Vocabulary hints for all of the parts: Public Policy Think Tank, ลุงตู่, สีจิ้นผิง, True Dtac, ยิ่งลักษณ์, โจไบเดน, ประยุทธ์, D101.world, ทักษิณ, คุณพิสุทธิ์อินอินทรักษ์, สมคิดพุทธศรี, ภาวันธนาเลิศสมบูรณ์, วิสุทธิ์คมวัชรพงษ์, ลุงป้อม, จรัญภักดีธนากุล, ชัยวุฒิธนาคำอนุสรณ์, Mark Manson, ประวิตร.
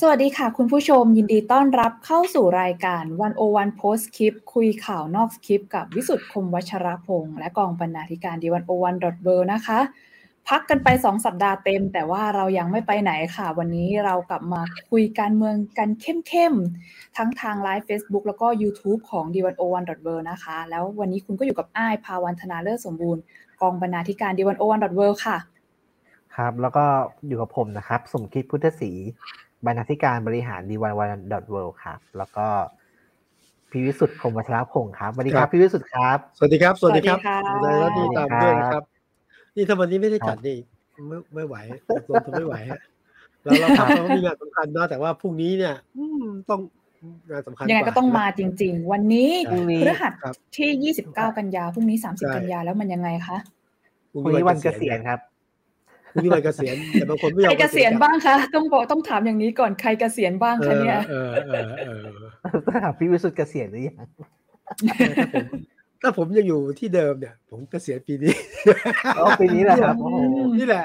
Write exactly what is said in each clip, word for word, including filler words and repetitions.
สวัสดีค่ะคุณผู้ชมยินดีต้อนรับเข้าสู่รายการหนึ่งศูนย์หนึ่ง Post คลิปคุยข่าวนอกคลิปกับวิสุทธิ์คมวัชรพงษ์และกองบรรณาธิการ ดี หนึ่งศูนย์หนึ่ง ดอท เวิลด์ นะคะพักกันไปสองสัปดาห์เต็มแต่ว่าเรายังไม่ไปไหนค่ะวันนี้เรากลับมาคุยการเมืองกันเข้มๆทั้งทางไลฟ์ Facebook แล้วก็ YouTube ของ ดี หนึ่งศูนย์หนึ่ง ดอท เวิลด์ นะคะแล้ววันนี้คุณก็อยู่กับอ้ายภาวันธนาเลิศสมบูรณ์กองบรรณาธิการ ดี หนึ่งศูนย์หนึ่ง ดอท เวิลด์ ค่ะครับแล้วก็อยู่กับผมนะครับสมคิดพุทธศรีบรรณาธิการบริหาร ดี หนึ่งศูนย์หนึ่ง ดอท เวิลด์ ครับแล้วก็พี่วิสุทธิ์คมวัชรพงษ์ครับสวัสดีครับพี่วิสุทธิ์ครับสวัสดีครับสวัสดีครับแล้วดีตามด้วยนะครับนี่ถ้าวันนี้ไม่ได้จัดนี่ไม่ไม่ไหวตกลงไม่ไหวฮะแล้วเราครับเรามีงานสำคัญเนาะแต่ว่าพรุ่งนี้เนี่ยต้องงานสำคัญยังไงก็ต้องมาจริงๆวันนี้พฤหัสที่ยี่สิบเก้ากันยาพรุ่งนี้สามสิบกันยาแล้วมันยังไงคะพรุ่งนี้วันเกษียณครับพรุ่งนี้วันเกษียณแต่บางคนไม่ยอมใครเกษียณบ้างคะต้องบอกต้องถามอย่างนี้ก่อนใครเกษียณบ้างคะเนี่ยเออๆๆถามพี่วิสุทธิ์เกษียณหรือยังถ้าผมยังอยู่ที่เดิมเนี่ยผมเกษียณปีนี้อ๋อปีนี้แหละครับนี่แหละ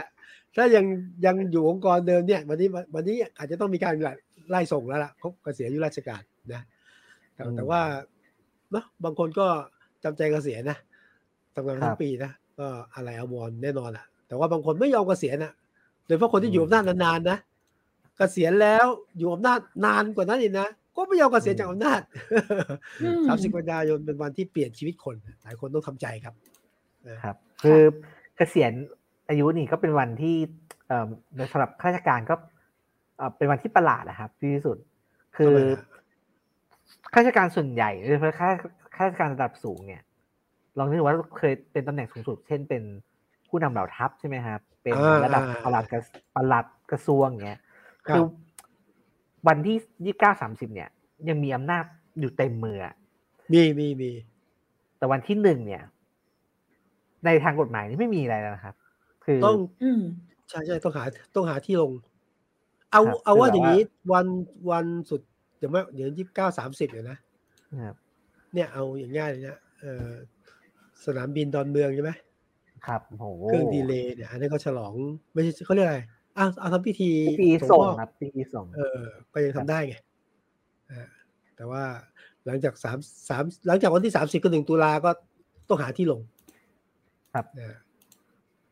ถ้ายังยังอยู่องค์กรเดิมเนี่ยวันนี้วันนี้อาจจะต้องมีการไล่ส่งแล้วล่ะเขาเกษียณอายุราชการนะแต่ว่าเนาะบางคนก็จำใจเกษียณนะทำงานทั้งปีนะก็อะไรเอาบอลแน่นอนล่ะแต่ว่าบางคนไม่ยอมเกษียณอ่ะโดยเฉพาะคนที่อยู่อำนาจนานๆนะเกษียณแล้วอยู่อำนาจนานกว่านั้นอีกนะก็ไม่ยอมเกษียณจากอำนาจสามสิบ กันยายนเป็นวันที่เปลี่ยนชีวิตคนหลายคนต้องทำใจครับครับคือเกษียณอายุนี่ก็เป็นวันที่เอ่อสำหรับข้าราชการก็เอ่อเป็นวันที่ประหลาดนะครับที่สุดคือข้าราชการส่วนใหญ่โดยเฉพาะข้าราชการระดับสูงเนี่ยลองนึกว่าเคยเป็นตำแหน่งสูงสุดเช่นเป็นผู้นำเหล่าทัพใช่ไหมครับเป็นระดับปลัดปลัดกระทรวงเงี้ยคือวันที่ยี่สิบเก้าสามสิบเนี่ยยังมีอำนาจอยู่เต็มมือมีมีมีแต่วันที่หนึ่งเนี่ยในทางกฎหมายนี่ไม่มีอะไรแล้วนะครับคือต้องใช่ใช่ต้องหาต้องหาที่ลงเอาเอาว่าอย่างนี้วันวันสุดเดี๋ยวไม่เดี๋ยวยี่สิบเก้าสามสิบเนี่ยนะเนี่ยเอาอย่างง่ายเลยนะเออสนามบินดอนเมืองใช่ไหมครับโหเครื่องดีเลย์เนี่ยอันนี้ก็ฉลองไม่ใช่เขาเรียกอะไรอ้าวเอาทำพิธีส่งครับพิธีส่งเออก็ยังทำได้ไงแต่ว่าหลังจากสามสามหลังจากวันที่สามสิบกับหนึ่งตุลาก็ต้องหาที่ลงครับ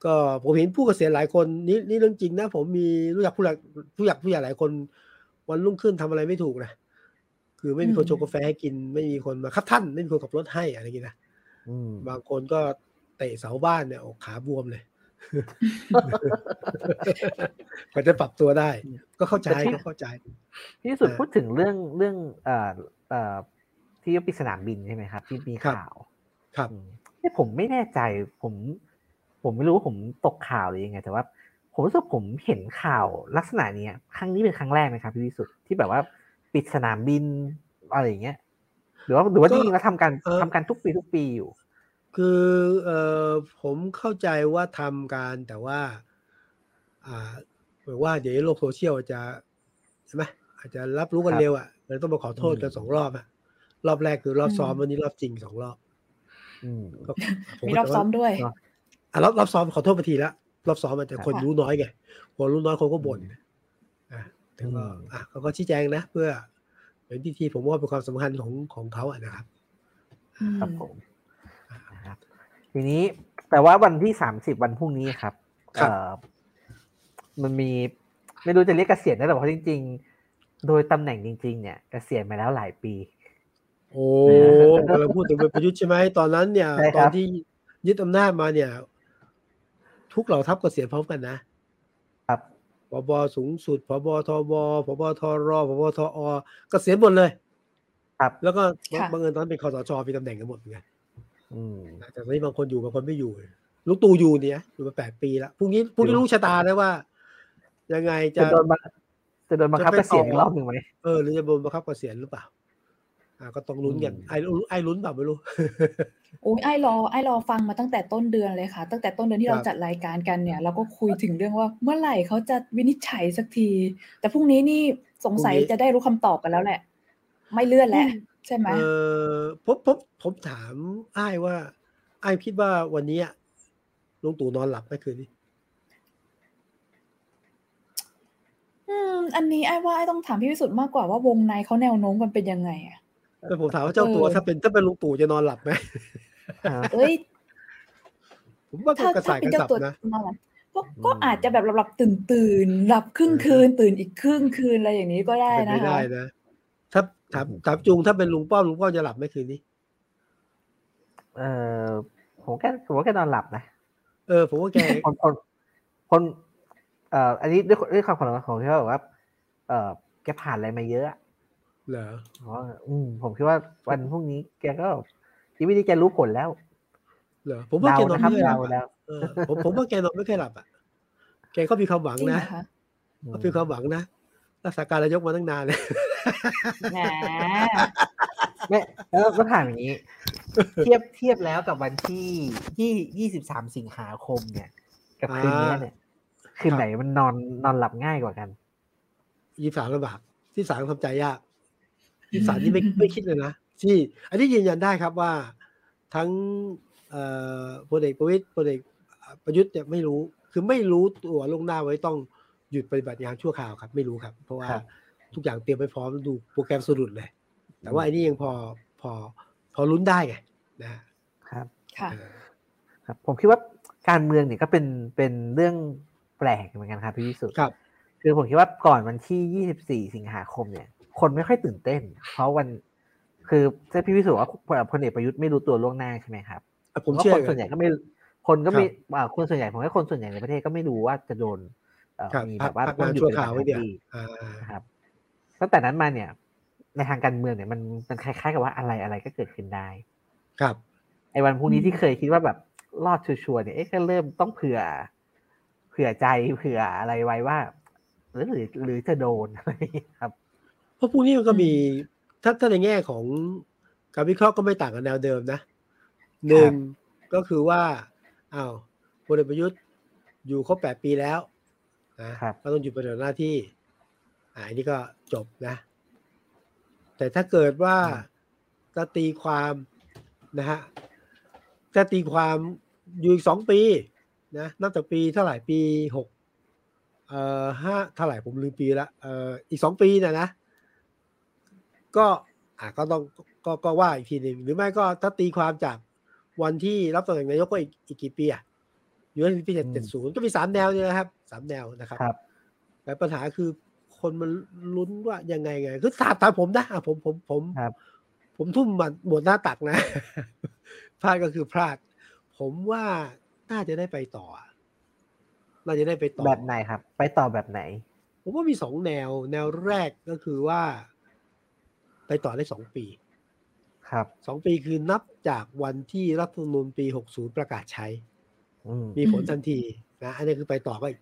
ก็ผมเห็นผู้เกษียณหลายคนนี่นี่เรื่องจริงนะผมมีรู้จักผู้หลักผู้หลักผู้ใหญ่หลายคนวันรุ่งขึ้นทำอะไรไม่ถูกนะคือไม่มีคนชงกาแฟให้กินไม่มีคนมาขับท่านไม่มีคนขับรถให้อะไรกินนะบางคนก็เตะเสาบ้านเนี่ยออกขาบวมเลยก็จะปรับตัวได้ก็เข้าใจก็เข้าใจที่สุดพูดถึงเรื่องเรื่องเอ่อเอ่อที่ปิดสนามบินใช่ไหมครับที่มีข่าวครับแต่ผมไม่แน่ใจผมผมไม่รู้ผมตกข่าวหรือยังไงแต่ว่าผมรู้สึกผมเห็นข่าวลักษณะนี้ครั้งนี้เป็นครั้งแรกนะครับที่สุดที่แบบว่าปิดสนามบินอะไรอย่างเงี้ยหรือว่าหรือว่าจริงๆเราทำกันทำกันทุกปีทุกปีอยู่คือเอ่อผมเข้าใจว่าทำการแต่ว่าอ่าหมายว่าเดี๋ยวโลกโซเชียลจะใช่ไหมอาจจะรับรู้กันเร็วอ่ะเลยต้องมาขอโทษกันสองรอบอ่ะรอบแรกคือรอบซ้อมวันนี้รอบจริงสองรอบมีรอบซ้อมด้วยอ่ะรอบรอบซ้อมขอโทษไปทีละรอบซ้อมมันจะคนรู้น้อยไงคนรู้น้อยคนก็บ่นอ่ะถึงก็อ่ะเขาก็ชี้แจงนะเพื่อเป็นที่ที่ผมว่าเป็นความสำคัญของของเขาอ่ะนะครับครับผมทีนี้แต่ว่าวันที่สามสิบวันพรุ่งนี้ครับมันมีไม่รู้จะเรียกเกษียณได้หรอเพราะจริงๆโดยตำแหน่งจริงๆเนี่ยเกษียณมาแล้วหลายปีโอ้เราพูดถึงประยุทธ์ใช่ไหมตอนนั้นเนี่ยตอนที่ยึดอำนาจมาเนี่ยทุกเหล่าทัพเกษียณพร้อมกันนะครับผบ.สูงสุดผบ.ทบ.ผบ.ทร.ผบ.ทอ.เกษียณหมดเลยครับแล้วก็บังเอิญตอนนั้นเป็นคสช.มีตำแหน่งกันหมดไงแต่ตอนนี้บางคนอยู่บางคนไม่อยู่ลุงตู่อยู่เนี่ยอยู่มาแปดปีแล้วพรุ่งนี้พรุ่งนี้รู้ชะตาแล้วว่ายังไงจะจะโดนจะโดนบังคับเกษียณรอบหนึ่งไหมเออหรือจะโดนบังคับเกษียณหรือเปล่าอ่าก็ต้องลุ้นกันไอ้ไอ้ลุ้นแบบไม่รู้โอ้ยไอ้รอไอ้รอฟังมาตั้งแต่ต้นเดือนเลยค่ะตั้งแต่ต้นเดือนที่เราจัดรายการกันเนี่ยเราก็คุยถึงเรื่องว่าเมื่อไหร่เขาจะวินิจฉัยสักทีแต่พรุ่งนี้นี่สงสัยจะได้รู้คำตอบกันแล้วแหละไม่เลื่อนแล้วใช่ไหมเออผมผมผมถามอ้ายว่าอ้ายคิดว่าวันนี้ลุงตู่นอนหลับไหมคืนนี้อื มอันนี้ไอ้ว่าไอ้ต้องถามพี่วิสุทธิ์มากกว่าว่าวงในเขาแนวโน้มกันเป็นยังไงอ่ะแต่ผมถามว่าเจ้าตัวถ้าเป็นถ้าเป็นลุงปู่จะนอนหลับไหมเอ้ยผมว่าถ้าเป็นเจ้าตัวนอนก็อาจจะแบบหลับๆตื่นๆหลับครึ่งคืนตื่นอีกครึ่งคืนอะไรอย่างนี้ก็ได้นะคะไม่ได้นะถ้าถามถามจุงถ้าเป็นลุงป้อมลุงป้อมจะหลับไหมคืนนี้เออผมแค่ผมแค่นอนหลับนะเออผมว่าแกคนคนคนเอ่ออันนี้ด้วยด้วยความของของที่เขาบอกว่าเออแกผ่านอะไรมาเยอะเหรออ๋ออืมผมคิดว่าวันพรุ่งนี้แกก็ที่ไม่ได้แกรู้ผลแล้วเหรอผมว่าแกนอนไม่หลับแล้วเออผมผมว่าแกนอนไม่เคยหลับอ่ะแกก็มีความหวังนะก็มีความหวังนะรักษาการนายกมาตั้งนานเลยแหมไม่แล้วก็ถามอย่างนี้เทียบเทียบแล้วกับวันที่ที่ยี่สิบสามสิงหาคมเนี่ยกับคืนนี้เนี่ยคืนไหนมันนอนนอนหลับง่ายกว่ากันยี่สิบสามลำบากยี่สิบสามทำใจยากยี่สิบสามนี่ไม่ไม่คิดเลยนะที่อันนี้ยืนยันได้ครับว่าทั้งพลเอกประวิตรพลเอกประยุทธ์เนี่ยไม่รู้คือไม่รู้ตัวล่วงหน้าไว้ต้องหยุดปฏิบัติงานชั่วคราวครับไม่รู้ครับเพราะว่าทุกอย่างเตรียมไปพร้อมดูโปรแกรมสะดุดเลยแต่ว่าอันนี้ยังพอพอพอลุ้นได้ไงนะครับค่ะครับผมคิดว่าการเมืองเนี่ยก็เป็นเป็นเรื่องแปลกเหมือนกันครับพี่วิสุทธิ์ครับคือผมคิดว่าก่อนวันที่ยี่สิบสี่สิงหาคมเนี่ยคนไม่ค่อยตื่นเต้นเพราะวันคือถ้าพี่วิสุทธิ์ว่าพลเอกประยุทธ์ไม่รู้ตัวล่วงหน้าใช่ไหมครับผมเชื่อคนส่วนใหญ่ก็ไม่คนก็ไม่คนส่วนใหญ่ผมว่าคนส่วนใหญ่ในประเทศก็ไม่รู้ว่าจะโดนมีแบบว่าต้องหยุดเป็นแบบนี้ครับตั้งแต่นั้นมาเนี่ยในทางการเมืองเนี่ยมันมันคล้ายๆกับว่าอะไรอะไรก็เกิดขึ้นได้ครับไอ้วันพรุ่งนี้ที่เคยคิดว่าแบบรอดชัวร์ๆเนี่ยเอ๊ะก็เริ่มต้องเผื่อเผื่อใจเผื่ออะไรไว้ว่าหรือหรือหรือจะโดนอะไรครับเพราะพรุ่งนี้มันก็มีถ้าถ้าในแง่ของการวิเคราะห์ก็ไม่ต่างกับแนวเดิมนะหนึ่งก็คือว่าอ้าวพลเอกประยุทธ์อยู่ครบแปดปีแล้วนะก็ต้องหยุดปฏิบัติหน้าที่อ่าอันนี้ก็จบนะแต่ถ้าเกิดว่าจะตีความนะฮะจะตีความอยู่อีกสองปีนะนับจากปีเท่าไหร่ปีหกเอ่อห้าเท่าไหร่ผมลืมปีละเอ่ออีกสองปีนะนะก็อ่ะก็ต้องก็ก็ว่าอีกทีหนึ่งหรือไม่ก็ถ้าตีความจากวันที่รับตำแหน่งนายกก็อีกอีกกี่ปีอ่ะอยู่ในปีเจ็ดศูนย์ก็มีสามแนวเนี่ยนะครับสามแนวนะครับแต่ปัญหาคือคนมันลุ้นว่ายังไงไงคือถามถามผมนะผมผมผมผมทุ่มหมดหมดหน้าตักนะพลาดก็คือพลาดผมว่าน่าจะได้ไปต่อน่าจะได้ไปต่อแบบไหนครับไปต่อแบบไหนผมว่ามีสองแนวแนวแรกก็คือว่าไปต่อได้สองปีครับสองปีคือนับจากวันที่รัฐธรรมนูญปีหกสิบประกาศใช้มีผลทันทีนะอันนี้คือไปต่อก็อีก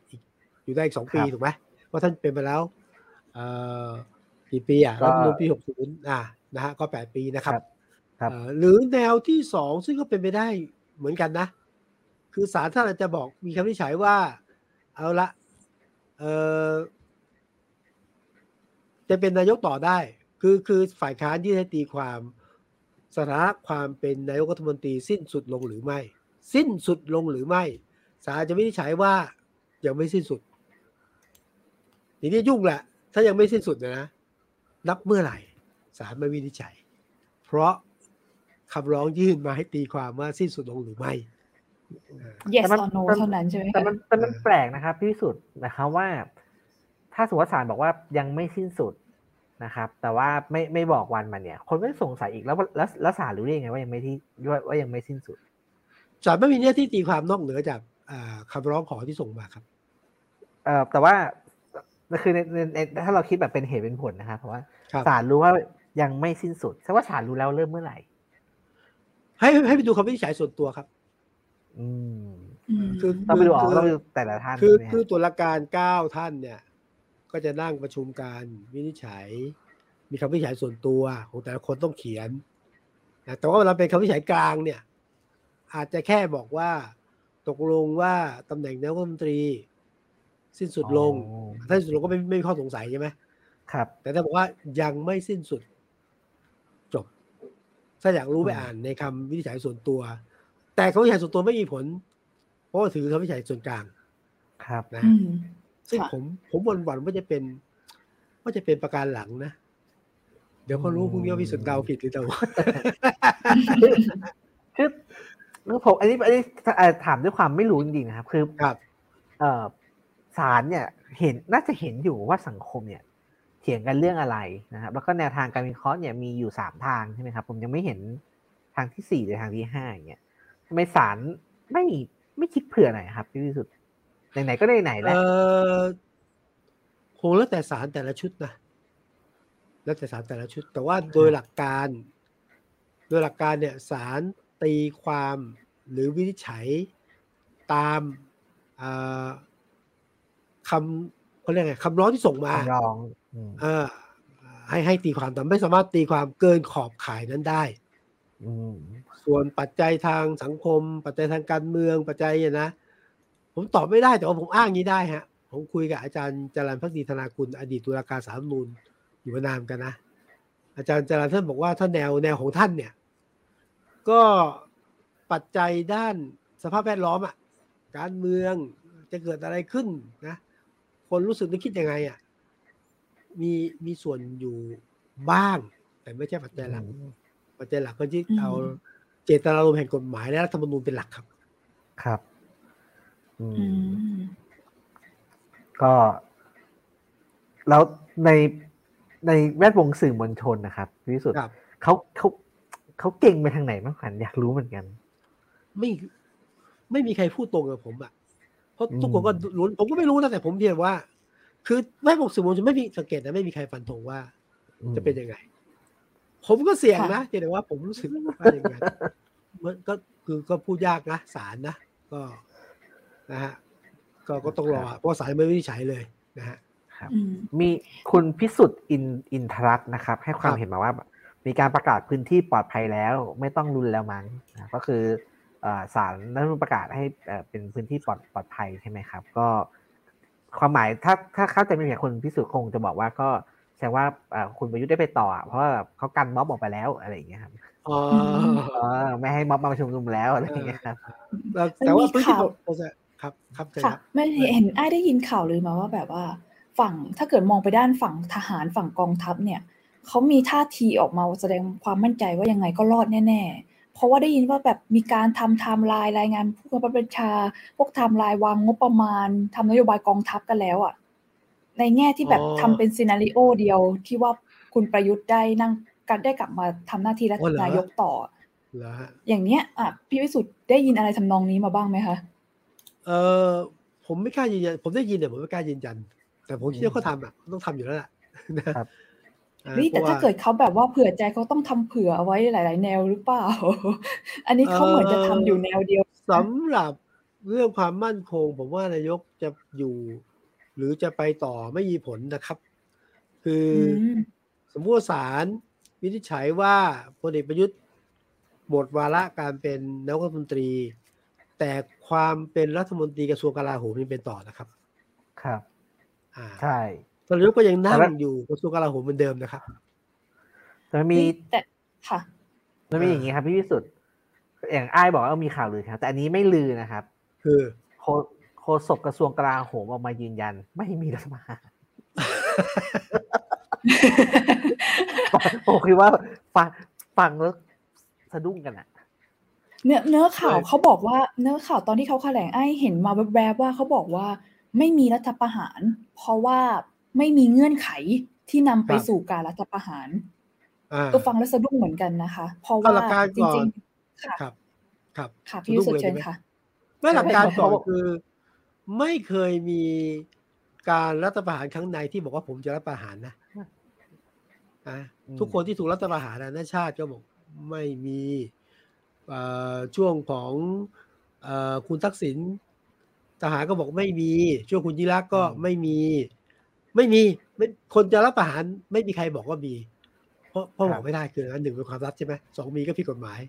อยู่ได้อีกสองปีถูกไหมว่าท่านเป็นไปแล้วกี่ปีอ่ะรัฐธรรมนูญปีหกสิบอ่ะนะฮะก็แปดปีนะครับหรือแนวที่สองซึ่งก็เป็นไปได้เหมือนกันนะคือศาลท่านอาจจะบอกมีคำวินิจฉัยว่าเอาละเอ่อจะเป็นนายกต่อได้คือคือฝ่ายค้านยื่นให้ตีความสถานะความเป็นนายกรัฐมนตรีสิ้นสุดลงหรือไม่สิ้นสุดลงหรือไม่ศาลจะวินิจฉัยว่ายังไม่สิ้นสุดทีนี้ยุ่งแหละถ้ายังไม่สิ้นสุดนะนับเมื่อไหร่ศาลไม่วินิจฉัยเพราะคำร้องยื่นมาให้ตีความว่าสิ้นสุดลงหรือไม่ yes or no เท่านั้นใช่ไหมแต่มันแต่มันแปลกนะครับพี่สุดนะครับว่าถ้าสมมติศาลบอกว่ายังไม่สิ้นสุดนะครับแต่ว่าไม่ไม่บอกวันมันเนี่ยคนก็สงสัยอีกแล้วแล้วแล้วศาลรู้ได้ยังไงว่ายังไม่ที่ว่ายังไม่สิ้นสุดศาลไม่มีหน้าที่ตีความนอกเหนือจากคำร้องขอที่ส่งมาครับเอ่อแต่ว่าคือในในถ้าเราคิดแบบเป็นเหตุเป็นผลนะครับเพราะว่าศาลรู้ว่ายังไม่สิ้นสุดแสดงว่าศาลรู้แล้วเริ่มเมื่อไหร่ให้ให้ไปดูคำวินิจฉัยส่วนตัวครับอืมคือต้องไปดูออกต้องไปดูแต่ละท่านคือคือตุลาการเก้าท่านเนี่ยก็จะนั่งประชุมการวินิจฉัยมีคำวินิจฉัยส่วนตัวของแต่ละคนต้องเขียนนะแต่ว่าเวลาเป็นคำวินิจฉัยกลางเนี่ยอาจจะแค่บอกว่าตกลงว่าตำแหน่งนายกรัฐมนตรีสิ้นสุดลงถ้าสุดลงก็ไม่ไม่มีข้อสงสัยใช่ไหมครับแต่ถ้าบอกว่ายังไม่สิ้นสุดจบถ้าอยากรู้ไปอ่านในคำวินิจฉัยส่วนตัวแต่คำวินิจฉัยส่วนตัวไม่มีผลเพราะถือคำวินิจฉัยส่วนกลางครับนะซึ่งผมผมวันวันว่าจะเป็น ก็จะเป็นประการหลังนะเดี๋ยวก็รู้พรุ่งนี้ว่าพี่สุดเดาผิดหรือเดาคือคือผมอันนี้อันนี้ถามด้วยความไม่รู้จริงๆนะครับคือศาลเนี่ยเห็นน่าจะเห็นอยู่ว่าสังคมเนี่ยเถียงกันเรื่องอะไรนะครับแล้วก็แนวทางการวิเคราะห์เนี่ยมีอยู่สามทางใช่ไหมครับผมยังไม่เห็นทางที่สี่หรือทางที่ห้าอย่างเงี้ยทำไมศาลไม่ไม่คิดเผื่อหน่อยครับที่สุดไหนๆก็ได้ไหนแหละเออคงแล้วแต่ศาลแต่ละชุดนะแล้วแต่ศาลแต่ละชุดแต่ว่าโดยหลักการโดยหลักการเนี่ยศาลตีความหรือวินิจฉัยตามเอ่อคำเขาเรียกไงคำร้องที่ส่งมาคำร้องเออให้ให้ตีความแต่ไม่สามารถตีความเกินขอบข่ายนั้นได้ส่วนปัจจัยทางสังคมปัจจัยทางการเมืองปัจจัยเนี่ยนะผมตอบไม่ได้แต่ว่าผมอ้างนี้ได้ฮะผมคุยกับอาจารย์จรัญภักดีธนากุลอดีตตุลาการศาลรัฐธรรมนูญอยู่มานานกันนะอาจารย์จรัญท่านบอกว่าถ้าแนวแนวของท่านเนี่ยก็ปัจจัยด้านสภาพแวดล้อมอ่ะการเมืองจะเกิดอะไรขึ้นนะคนรู้สึกนึกคิดยังไงอ่ะมีมีส่วนอยู่บ้างแต่ไม่ใช่ปัจจัยหลักปัจจัยหลักก็ที่เอาเจตนารมณ์แห่งกฎหมายและรัฐธรรมนูญเป็นหลักครับครับก็แล้วในในแวดวงสื่อมวลชนนะครับที่สุดเขาเขาเขาเก่งไปทางไหนบ้างครับอยากรู้เหมือนกันไม่ไม่มีใครพูดตรงกับผมอ่ะเพราะทุกคนก็ลุ้นผมก็ไม่รู้นะแต่ผมเรียนว่าคือแวดวงสื่อมวลชนไม่มีสังเกตนะไม่มีใครฟันธงว่าจะเป็นยังไงผมก็เสี่ยงนะแต่ว่าผมรู้สึกว่าอย่างนั้นมันก็คือก็พูดยากนะศาลนะก็นะฮะก็ก็ต้องรอเพราะศาลไม่วินิจฉัยเลยนะฮะมีคุณพิสุทธิ์อินอินทรักษ์นะครับให้ความเห็นมาว่ามีการประกาศพื้นที่ปลอดภัยแล้วไม่ต้องรุนแล้วมั้งก็คือศาลนั้นประกาศให้เป็นพื้นที่ปลอดปลอดภัยใช่ไหมครับก็ความหมายถ้าถ้าเข้าใจไม่ผิดคุณพิสุทธิ์คงจะบอกว่าก็แสดงว่าคุณประยุทธ์ได้ไปต่อเพราะเขากันม็อบออกไปแล้วอะไรอย่างเงี้ยครับอ๋อไม่ให้ม็อบมาชุมนุมแล้วอะไรอย่างเงี้ยครับแต่ว่าพื้นที่ครับครับค่ะไม่เห็นได้ยินข่าวเลยมาว่าแบบว่าฝั่งถ้าเกิดมองไปด้านฝั่งทหารฝั่งกองทัพเนี่ยเขามีท่าทีออกมาแสดงความมั่นใจว่ายังไงก็รอดแน่ๆเพราะว่าได้ยินว่าแบบมีการทำไทม์ไลน์รายงานผู้บังคับบัญชาพวกไทม์ไลน์วางงบประมาณทำนโยบายกองทัพกันแล้วอ่ะในแง่ที่แบบทำเป็นซีนาริโอเดียวที่ว่าคุณประยุทธ์ได้นั่งกันได้กลับมาทำหน้าที่รัฐนายกต่ออย่างเนี้ยอ่ะพี่วิสุทธิ์ได้ยินอะไรทำนองนี้มาบ้างไหมคะเออผมไม่กล้ายืนยันผมได้ยินแต่ผมไม่กล้ายืนยันแต่ผมคิดว่าเขาทำอ่ะต้องทำอยู่แล้วแหละนะครับนี่แต่ถ้าเกิดเขาแบบว่าเผื่อใจเขาต้องทำเผื่อเอาไว้หลายๆแนวหรือเปล่าอันนี้เขาเหมือนจะทำอยู่แนวเดียวสำหรับเรื่องความมั่นคงผมว่านายกจะอยู่หรือจะไปต่อไม่มีผลนะครับคือสมมติศาลวินิจฉัยว่าพลเอกประยุทธ์หมดวาระการเป็นนายกรัฐมนตรีแต่ความเป็นรัฐมนตรีกระทรวงกลาโหมยังเป็นต่อนะครับครับอ่าใช่ตอนนี้ก็ยังนั่งอยู่กระทรวงกลาโหมเหมือนเดิมนะครับแต่มีแต่ค่ะมันมีอย่างนี้ครับพี่วิสุทธิ์อย่างอ้ายบอกว่ามีข่าวลือครับแต่อันนี้ไม่ลือนะครับคือโคโฆษกกระทรวงกลาโหมออกมายืนยันไม่มีรัฐประหารผมคิดว่าฟังฟังแล้วสะดุ้งกันอ่ะเนื้อเนื้อข่าวเขาบอกว่าเนื้อข่าวตอนที่เขาแถลงไอ้เห็นมาแวบๆว่าเขาบอกว่าไม่มีรัฐประหารเพราะว่าไม่มีเงื่อนไขที่นำไปสู่การรัฐประหารก็ฟังแล้วสะดุ้งเหมือนกันนะคะเพราะว่าจริงๆครับครับค่ะพี่สุดเชิญค่ะไม่หลักการก่อนคือไม่เคยมีการรัฐประหารครั้งในที่บอกว่าผมจะรัฐประหารนะอ่ะทุกคนที่ถูกรัฐประหารในชาติก็บอกไม่มีช่วงของคุณทักษิณทหารก็บอกไม่มีช่วงคุณยิ่งลักษณ์ก็ไม่มีไม่มีคนจะรัฐประหารไม่มีใครบอกว่ามีเพราะเพราะบอกไม่ได้คืออันหนึ่งเป็นความลับใช่ไหมสองมีก็ผิดกฎหมาย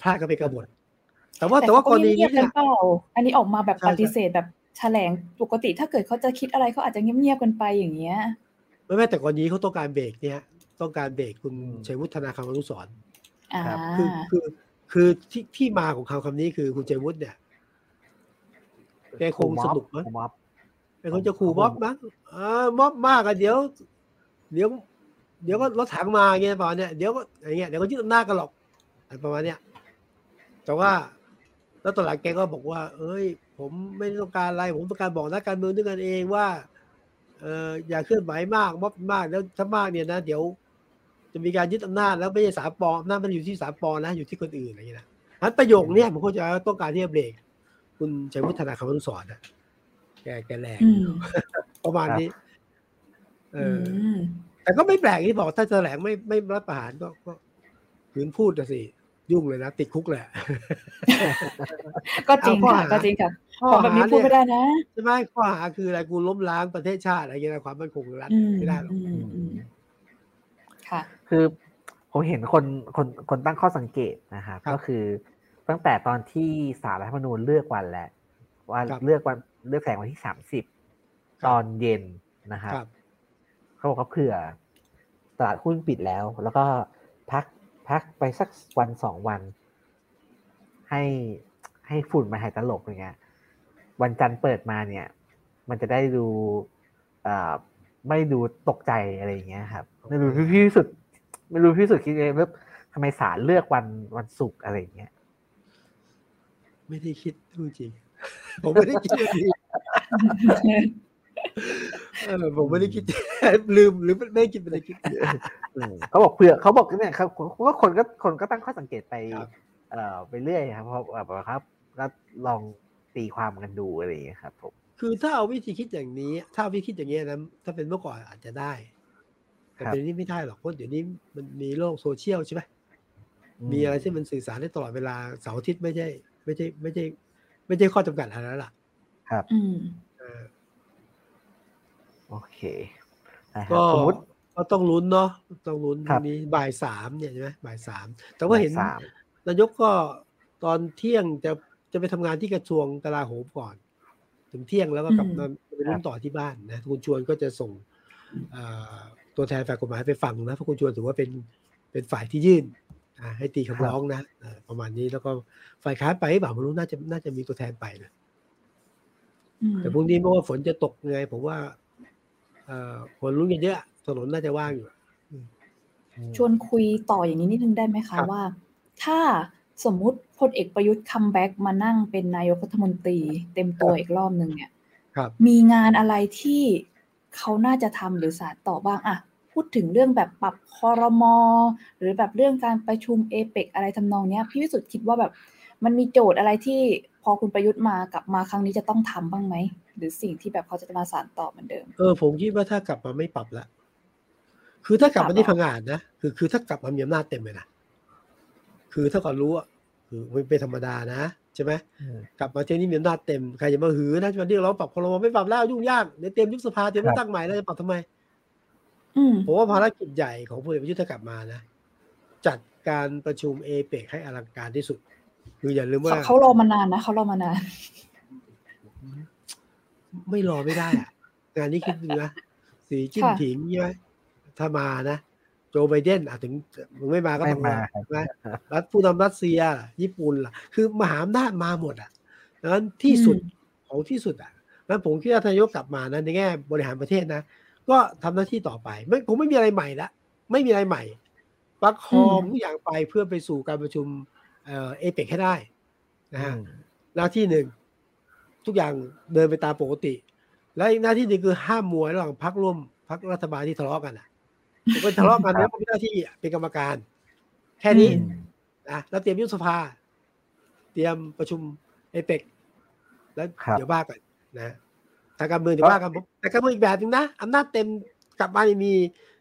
พลาดก็เป็นกบฏแต่ว่าแต่ว่ากรณีนี้เนี่ยอันนี้ออกมาแบบปฏิเสธแบบแถลงปกติถ้าเกิดเขาจะคิดอะไรเขาอาจจะเงียบๆกันไปอย่างเงี้ยไม่แม้แต่กรณีเขาต้องการเบรกเนี่ยต้องการเบรกคุณชัยวุฒิธนาคำอนุสรณ์คือคือคือที่ที่มาของคำคำนี้คือคุณชัยวุฒิเนี่ยแกคงสนุกมั้งแกคงจะขู่ม็อบมั้งม็อบมากอ่ะเดี๋ยว เดี๋ยวเดี๋ยวก็รถถังมาเงี้ยประมาณเนี้ยเดี๋ยวก็อย่างเงี้ยเดี๋ยวก็ยึดอำนาจกันหรอกประมาณเนี้ยแต่ว่าแล้วตอนหลังแกก็บอกว่าเอ้ยผมไม่ต้องการอะไรผมต้องการบอกนักการเมืองด้วยกันเองว่าเอออย่าเคลื่อนไหวมากม็อบมากแล้วถ้ามากเนี่ยนะเดี๋ยวจะมีการยึดอำนาจแล้วไม่ใช่สามปออำนาจมันอยู่ที่สามปอนะอยู่ที่คนอื่นอะไรอย่างเงี้ยนะอันประโยคนี้ผมก็จะต้องการที่จะเบรกคุณชัยวุฒิธนาคำอนุสรณ์นะแกแกแรงประมาณนี้เออแต่ก็ไม่แปลกที่บอกถ้าจะแหลงไม่ไม่รับประหารก็ก็ขืนพูดนะสิยุ่งเลยนะติดคุกแหละก็จริงค่ะก็จริงค่ะข้อหาเนี่ยพูดไม่ได้นะใช่ไหมข้อหาคืออะไรกูล้มล้างประเทศชาติอะไรเงี้ยนะความมั่นคงรัฐไม่ได้หรอกค่ะคือผมเห็นคนคนคนตั้งข้อสังเกตนะครับก็คือตั้งแต่ตอนที่ศาลรัฐธรรมนูญเลือกวันแล้วว่าเลือกวันเลือกแสงวันที่สามสิบตอนเย็นนะครับเขาบอกว่าเผื่อตลาดหุ้นปิดแล้วแล้วก็พักพักไปสักวันสองวันให้ให้ฝุ่นมาหายตลบอย่างเงี้ยวันจันทร์เปิดมาเนี่ยมันจะได้ดูไม่ดูตกใจอะไรอย่างเงี้ยครับไม่รู้พี่สุดไม่รู้พี่สุดคิดยังไงแบบทำไมศาลเลือกวันวันศุกร์อะไรอย่างเงี้ยไม่ได้คิดจริงผมไม่ได้คิดจริงเออผมไม่ได้คิดลืมหรือไม่คิดไม่ได้คิดเขาบอกเผื่อเขาบอกเนี่ยครับว่าคนก็คนก็ตั้งข้อสังเกตไปเอ่อไปเรื่อยครับเพราะแบบครับก็ลองตีความกันดูอะไรอย่างเงี้ยครับผมคือถ้าเอาวิธีคิดอย่างนี้ถ้าวิธีคิดอย่างเงี้ยนะถ้าเป็นเมื่อก่อนอาจจะได้แต่เดี๋ยวนี้ไม่ได้หรอกเพราะเดี๋ยวนี้มันมีโลกโซเชียลใช่ไหมมีอะไรที่มันสื่อสารได้ตลอดเวลาเสาร์อาทิตย์ไม่ใช่ไม่ใช่ไม่ใช่ไม่ใช่ข้อจำกัดอะไรแล้วล่ะครับอืมโอเคก็สมมติก็ต้องลุ้นเนาะต้องลุ้นตรงนี้บ่ายสามเนี่ยใช่ไหมบ่ายสามแต่ว่าเห็นนายกก็ตอนเที่ยงจะจะไปทำงานที่กระทรวงกลาโหมก่อนถึงเที่ยงแล้วก็กลับมาไปลุ้นต่อที่บ้านนะคุณชวนก็จะส่งตัวแทนฝ่ายกฎหมายไปฟังนะเพราะคุณชวนถือว่าเป็นเป็นฝ่ายที่ยื่นให้ตีคำร้องนะประมาณนี้แล้วก็ฝ่ายค้านไปบ่าวไม่รู้น่าจะน่าจะมีตัวแทนไปนะแต่พรุ่งนี้ไม่ว่าฝนจะตกไงผมว่าคนลุ้นกันเยอะถนนน่าจะว่างอยู่ชวนคุยต่ออย่างนี้นิดนึงได้ไหมคะว่าถ้าสมมุติพลเอกประยุทธ์คัมแบ็กมานั่งเป็นนายกรัฐมนตรีเต็มตัวอีกรอบนึงเนี่ยมีงานอะไรที่เขาน่าจะทำหรือสารต่อบ้างอะพูดถึงเรื่องแบบปรับครม.หรือแบบเรื่องการประชุมเอเปกอะไรทำนองเนี้ยพี่วิสุทธิ์คิดว่าแบบมันมีโจทย์อะไรที่พอคุณประยุทธ์มากลับมาครั้งนี้จะต้องทำบ้างไหมหรือสิ่งที่แบบเขาจะมาสานต่อเหมือนเดิมเออผมคิดว่าถ้ากลับมาไม่ปรับละคือถ้ากลับมาที่พังงานนะคือคือถ้ากลับมามีอำนาจเต็มเลยนะคือถ้าก่อนรู้อ่ะคือมันเป็นธรรมดานะใช่ไหมกลับมาเที่ยวนี้มีอำนาจเต็มใครจะมาหือนะมาเรียกร้องปรับครม.ไม่ปรับแล้วยุ่งยากเดี๋ยวเตรียมยุบสภาเตรียมตั้งใหม่แล้วจะปรับทำไมผมว่าภารกิจใหญ่ของพลเอกประยุทธ์ถ้ากลับมานะจัดการประชุมเอเปกให้อลังการที่สุดคืออย่าลืมว่าเขารอมานานนะเขารอมานานไม่รอไม่ได้อะงานนี้คิดดูนะสีจิ้นผิงใช่ไหมถ้ามานะโจไบเดนอาจถึงมึงไม่มาก็ต้องมาใช่ไหมรัฐผู้นำรัสเซียญี่ปุ่นล่ะคือมหาอำนาจมาหมดอ่ะดังนั้นที่สุดของที่สุดอ่ะนั้นผมคิดว่านายกกลับมานะในแง่บริหารประเทศนะก็ทำหน้าที่ต่อไปไม่คงไม่มีอะไรใหม่ละไม่มีอะไรใหม่ประคองทุกอย่างไปเพื่อไปสู่การประชุมเอเปกให้ได้นะฮะหน้าที่หนึ่งทุกอย่างเดินไปตามปกติแล้วอีกหน้าที่หนึ่งคือห้ามมวยระหว่างพรรคร่วมพรรครัฐบาลที่ทะเลาะกันอ่ะก็ทะเลาะกันแล้วก็มีหน้าที่เป็นกรรมการแค่นี้นะแล้วเตรียมยุบสภาเตรียมประชุมเอเปกแล้วเดี๋ยวบ้ากันนะทางการเมืองเดี๋ยวบ้ากันแต่การเมืองอีกแบบนึงนะอำนาจเต็มกลับมาไม่มี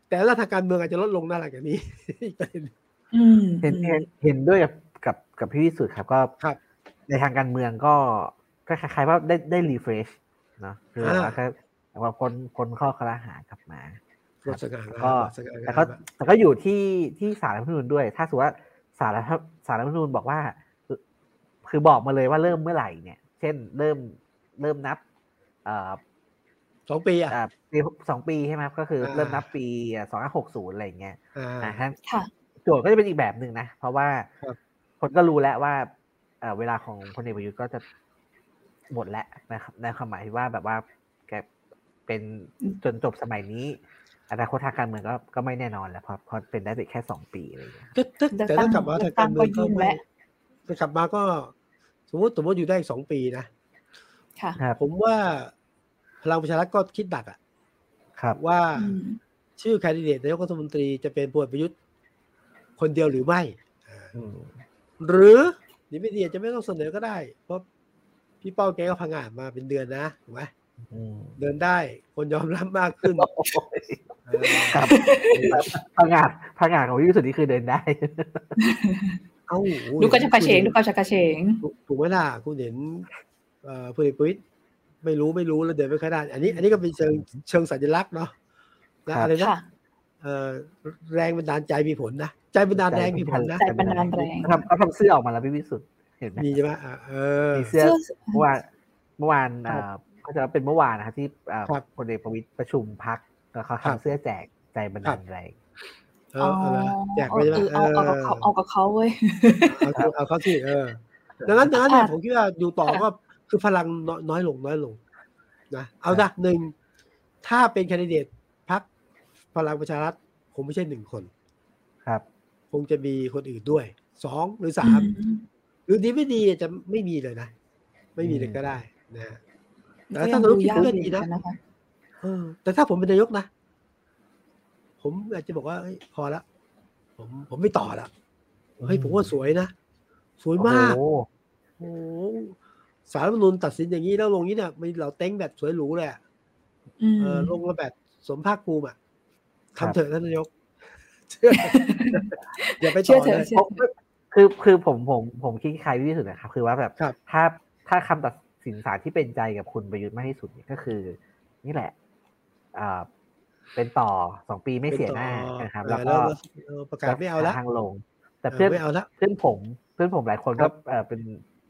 แต่ว่าทางการเมืองอาจจะลดลงน่ารักอย่างนี้เห็นเห็นด้วยกับกับกับพี่วิสุทธิ์ครับก็ในทางการเมืองก็คล้ายๆว่าได้ได้รีเฟรชเนาะคือว่าแค่ว่าพ้นพ้นข้อคลาหากลับมาก็แต่ก็แต่ก็อยู่ที่ที่ศาลรัฐธรรมนูญด้วยถ้าสมมุติว่าศาลศาลรัฐธรรมนูญบอกว่าคือบอกมาเลยว่าเริ่มเมื่อไหร่เนี่ยเช่นเริ่มเริ่มนับเอ่อสองปีอ่ะปีสองปีใช่มั้ยก็คือเริ่มนับปีสองพันห้าร้อยหกสิบอะไรอย่างเงี้ยนะฮะโจทย์ก็จะเป็นอีกแบบนึงนะเพราะว่าคนก็รู้แล้วว่าเอ่อเวลาของพลเอกประยุทธ์ก็จะหมดแล้วนะครับในความหมายว่าแบบว่าแกเป็นจนจบสมัยนี้ อนาคตทางการเมืองก็ก็ไม่แน่นอนแล้วเพราะเพราะเป็นได้แค่สองปีอะไรอย่างเงี้ยแต่ถ้ากลับมาทางการเมืองก็ไม่จะกลับมาก็สมมติสมมติอยู่ได้อีกสองปีนะผมว่าพลังประชารัฐก็คิดดักอ่ะว่าชื่อแคนดิเดตนายกรัฐมนตรีจะเป็นพลเอกประยุทธ์คนเดียวหรือไม่หรือดิมิเดียจะไม่ต้องเสนอก็ได้เพราะพี่เป้าแกก็พังงานมาเป็นเดือนนะถูกไหมเดินได้คนยอมรับมากขึ้นพังงานพังงานของที่สุดนี่คือเดินได้ดูกระชับกระเฉงดูกระชับกระเฉงถูกไหมล่ะคุณเห็นพลเอกประวิตรไม่รู้ไม่รู้แล้วเดินไม่ค่อยได้อันนี้อันนี้ก็เป็นเชิงเชิงสัญลักษณ์เนาะอะไรนะแรงบันดาลใจมีผลนะใจบันดาลแรงมีผลนะใจบันดาลแรงครับเขาทำเสื้อออกมาแล้วพี่วิสุทธิ์เห็นไหมมีใช่ไหมเออมีเสื้อเมื่อวานเมื่อวานก็จะเป็นเมื่อวานนะครับที่พลเอกประวิตรประชุมพรรคแล้วเขาทำเสื้อแจกใจบันดาลแรงเออแจกไปใช่ไหมเอาเอากับเขาเอากับเขาเว้ยเอาเขาที่เออดังนั้นดังนั้นเนี่ยผมคิดว่าอยู่ต่อก็คือพลังน้อยลงน้อยลงนะเอาละหนึ่งถ้าเป็นแคนดิเดตพรรคพลังประชารัฐคงไม่ใช่หนึ่งคนครับคงจะมีคนอื่นด้วยสองหรือสามหรือดีไม่ดีจะไม่มีเลยนะไม่มีเลยก็ได้นะแต่ถ้าเราคิดเรื่องดีนะแต่ถ้าผมเป็นนายกนะผมอาจจะบอกว่าพอแล้วผมผมไม่ต่อแล้วเฮ้ยผมว่าสวยนะสวยมากโอ้โหศาลรัฐธรรมนูญตัดสินอย่างนี้แล้วลงนี้เนี่ยมีเหล่าเต้งแบบสวยหรูเลยอ่ะลงระแบบสมภาคภูมิอ่ะทำเถอะท่านนายกอย่าไปเชื่อเลยคือคือผมผมผมคิดใครที่สุดนะครับคือว่าแบบถ้าถ้าคำตัดสินศาลที่เป็นใจกับคุณประยุทธ์มากที่สุดเนี่ยก็คือนี่แหละอ่าเป็นต่อสองปีไม่เสียหน้านะครับแล้วก็ประกาศไม่เอาละทางลงแต่เพื่อนเพื่อนผมเพื่อนผมหลายคนก็เป็น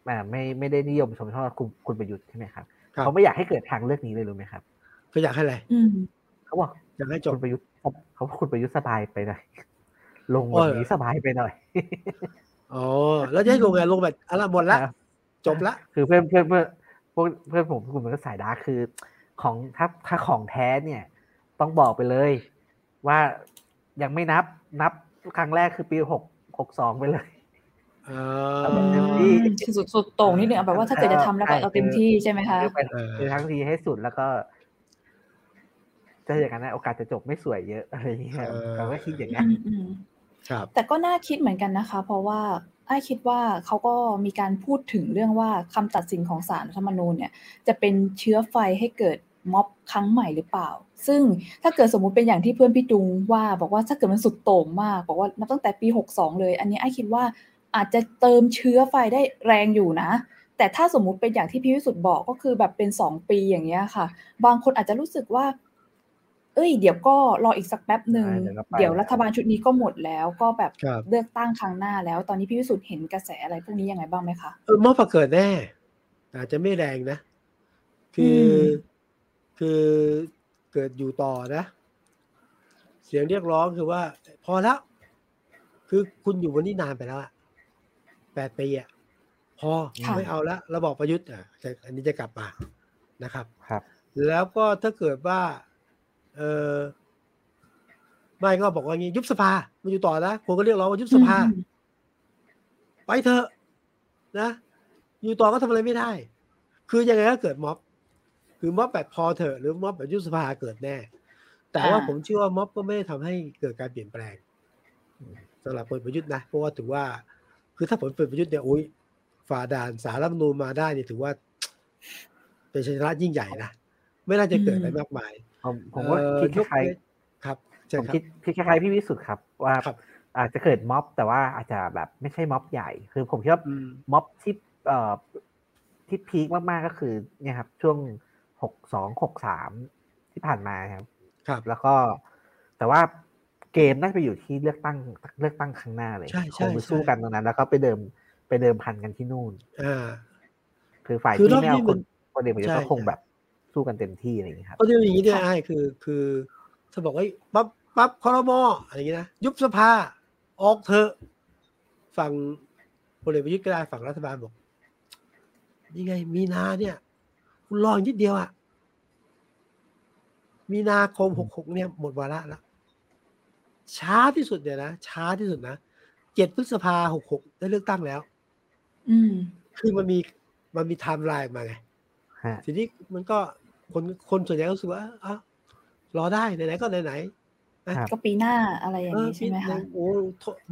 ไม่ไม่ได้นิยมชมชอบคุณคุณประยุทธ์ใช่ไหมครับเขาไม่อยากให้เกิดทางเลือกนี้เลยรู้ไหมครับเขาอยากให้อะไรเขาบอกอยากให้จบประยุทธ์เขาคุณประยุทธ์สบายไปหน่อยลงแบบนี้สบายไปหน่อยอ๋อแล้วจะให้ลงแบบลงแบบอะไรหมดละจบละคือเพื่อนเพื่อนเพื่อนพวกเพื่อนผมกลุ่มมันก็สายดาร์คือของถ้าถ้าของแท้เนี่ยต้องบอกไปเลยว่ายังไม่นับนับครั้งแรกคือปีหกสิบสองไปเลยเออเต็มที่สุดๆตรงนิดนึงแบบว่าถ้าเกิดจะทำแล้วก็เอาเต็มที่ใช่ไหมคะคือทั้งทีให้สุดแล้วก็ถ้าอย่างนั้นโอกาสจะจบไม่สวยเยอะอะไรอย่างเงี้ยเราก็คิดอย่างนั้นแต่ก็น่าคิดเหมือนกันนะคะเพราะว่าไอ้คิดว่าเขาก็มีการพูดถึงเรื่องว่าคำตัดสินของศาลรัฐธรรมนูญเนี่ยจะเป็นเชื้อไฟให้เกิดม็อบครั้งใหม่หรือเปล่าซึ่งถ้าเกิดสมมุติเป็นอย่างที่เพื่อนพี่ดุงว่าบอกว่าถ้าเกิดมันสุดโต่งมากบอกว่านับตั้งแต่ปีหกสิบสองเลยอันนี้ไอ้คิดว่าอาจจะเติมเชื้อไฟได้แรงอยู่นะแต่ถ้าสมมุติเป็นอย่างที่พี่วิสุทธิ์บอกก็คือแบบเป็นสองปีอย่างเงี้ยค่ะบางคนอาจจะรู้สึกว่าเอ้ยเดี๋ยวก็รออีกสักแป๊บหนึ่งเดี๋ยวรัฐบาลชุดนี้ก็หมดแล้วก็แบบเลือกตั้งครั้งหน้าแล้วตอนนี้พี่วิสุทธิ์เห็นกระแสอะไรพวกนี้ยังไงบ้างไหมคะเออม็อบเกิดแน่อาจจะไม่แรงนะคือคือเกิดอยู่ต่อนะเสียงเรียกร้องคือว่าพอแล้วคือคุณอยู่วันนี้นานไปแล้วอะแปดปีอะพอไม่เอาละระบอบประยุทธ์อ่ะอันนี้จะกลับมานะครับครับแล้วก็ถ้าเกิดว่าเออไม่ก็บอกว่างี้ยุบสภามันอยู่ต่อนะคนก็เรียกร้องว่ายุบสภาไปเถอะนะอยู่ต่อก็ทำอะไรไม่ได้คือยังไงก็เกิดม็อบคือม็อบแบบพอเถอะหรือม็อบแบบยุบสภาเกิดแน่แต่ว่าผมเชื่อว่าม็อบก็ไม่ได้ทำให้เกิดการเปลี่ยนแปลงสำหรับคนประยุทธ์นะเพราะว่าถือว่าคือถ้าผลเปลี่ยนประยุทธ์เนี่ยอุ้ยฝ่าด่านสารรัฐธรรมนูญมาได้เนี่ยถือว่าเป็นชัยชนะยิ่งใหญ่นะไม่น่าจะเกิดอะไรมากมายผมผมว่าคิดคล้ายครับผมคิดคิดคล้ายพี่วิสุทธิ์ครับว่าอาจจะเกิดม็อบแต่ว่าอาจจะแบบไม่ใช่ม็อบใหญ่คือผมคิดว่าม็อบที่เอ่อที่พีคมากๆก็คือเนี่ยครับช่วงหกสองหกสามที่ผ่านมาครับครับแล้วก็แต่ว่าเกมน่าจะไปอยู่ที่เลือกตั้งเลือกตั้งครั้งหน้าเลยคงไปสู้กันตรงนั้นแล้วก็ไปเดิมไปเดิมพันกันที่นู่นคือฝ่ายที่แนวคนคนเดียวมันก็คงแบบสู้กันเต็มที่อะไรอย่างนี้ครับก็ที่อย่างนี้เนี่ยไอ้คือคือถ้าบอกว่าปั๊บปั๊บครม.อะไรอย่างนี้นะยุบสภาออกเถอะฝั่งพลเอกประยุทธ์ก็ได้ฝั่งรัฐบาลบอกนี่ไงมีนาเนี่ยคุณรออีกนิดเดียวอ่ะ มีนาคมหกสิบหกเนี่ยหมดวาระแล้วช้าที่สุดเนี่ยนะช้าที่สุดนะเจ็ดพฤษภาคมหกสิบหกได้เลือกตั้งแล้วอืมคือมันมีมันมีไทม์ไลน์มาไงทีนี้มันก็คนคนส่วนใหญ่ก็รู้สึกว่าอ้าวรอได้ไหนๆก็ไหนๆก็ปีหน้าอะไรอย่างนี้ใช่ไหมคะโอ้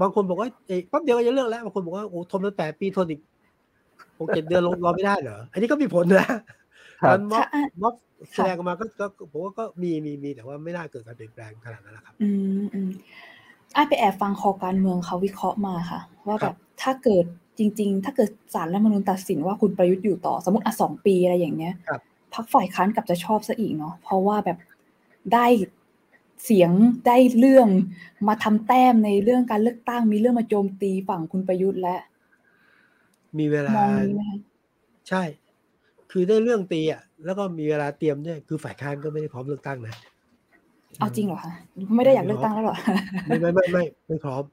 บางคนบอกว่าไอ้แป๊บเดียวก็จะเลือกแล้วบางคนบอกว่าโอ้ทนตั้งแต่ปีทนอีกหกเจ็ดเดือนรอไม่ได้เหรออันนี้ก็มีผลนะมันม็อบม็อบแสดงออกมาก็ผมว่าก็มีมีมีแต่ว่าไม่น่าเกิดการเปลี่ยนแปลงขนาดนั้นนะครับอืมอืมไอ้ไปแอบฟังคอการเมืองเขาวิเคราะห์มาค่ะว่าแบบถ้าเกิดจริงๆถ้าเกิดศาลรัฐธรรมนูญตัดสินว่าคุณประยุทธ์อยู่ต่อสมมติอ่ะสองปีอะไรอย่างเงี้ยพรรคฝ่ายค้านกลับจะชอบซะอีกเนาะเพราะว่าแบบได้เสียงได้เรื่องมาทำแต้มในเรื่องการเลือกตั้งมีเรื่องมาโจมตีฝั่งคุณประยุทธ์และมีเวลาใช่คือได้เรื่องตีอ่ะแล้วก็มีเวลาเตรียมด้วยคือฝ่ายค้านก็ไม่ได้พร้อมเลือกตั้งนะเอาจริงเหรอคะไม่ได้อยากเลือกตั้งแล้วหรอไม่ไม่ไม่ไม่ไม่พร้อม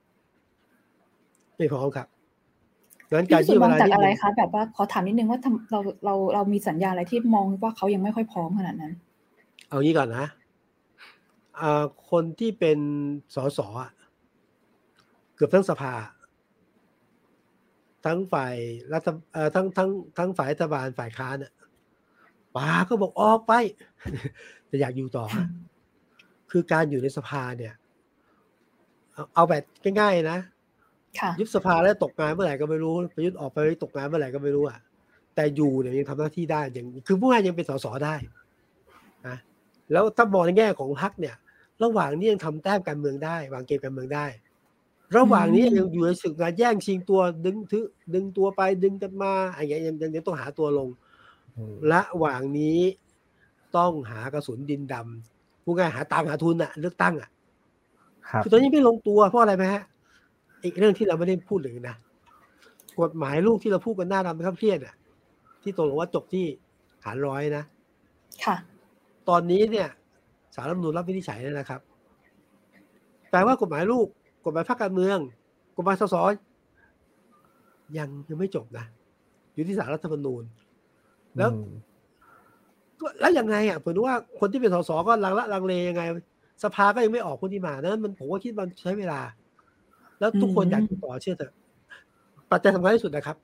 ไม่พร้อมครับงั้นการที่มันจากอะไรคะแบบว่าขอถามนิดนึงว่าเราเราเรามีสัญญาอะไรที่มองว่าเขายังไม่ค่อยพร้อมขนาดนั้นเอางี้ก่อนนะอ่าคนที่เป็นสสอ่ะเกือบทั้งสภาทั้งฝ่ายรัฐเอ่อทั้งทั้งทั้งฝ่ายรัฐบาลฝ่ายค้านน่ะป๋าก็บอกออกไปแต่อยากอยู่ต่อคือการอยู่ในสภาเนี่ยเอาแบบง่ายๆนะยุบสภาแล้วตกงานเมื่อไหร่ก็ไม่รู้ประยุทธ์ออกไปตกงานเมื่อไหร่ก็ไม่รู้อ่ะแต่อยู่เนี่ยยังทำหน้าที่ได้ยังคือผู้ให้ยังเป็นสสได้นะแล้วถ้ามองในแง่ของพรรคเนี่ยระหว่างนี้ยังทำแต้มการเมืองได้วางเกมการเมืองได้ระหว่างนี้ยังอยู่ในศึกการแย่งชิงตัวดึงทึดึงตัวไปดึงกันมาอะไรอย่างเงี้ยยังยังต้องหาตัวลงและระหว่างนี้ต้องหากระสุนดินดำผู้ง่ายหาตังหาทุนอ่ะเลือกตั้งอ่ะคือตอนนี้ไม่ลงตัวเพราะอะไรไหมฮะอีกเรื่องที่เราไม่ได้พูดถึงนะกฎหมายลูกที่เราพูดกันหน้าดำนะครับเครียดอ่ะที่ตกลงว่าจบที่หารร้อยนะค่ะตอนนี้เนี่ยศาลรัฐธรรมนูญรับวินิจฉัยแล้วนะครับแปลว่ากฎหมายลูกกฎหมายพรรคการเมืองกฎหมายสสยังยังไม่จบนะอยู่ที่ศาลรัฐธรรมนูญแล้วแล้วยังไงอ่ะผมว่าคนที่เป็นสสก็ลังละลังเลยังไงสภาก็ยังไม่ออกคนที่มานั้นมันผมว่าคิดมันใช้เวลาแล้วทุกคนอยากต่อเชื่อเถอะปัจจัยสำคัญที่สุดนะครับ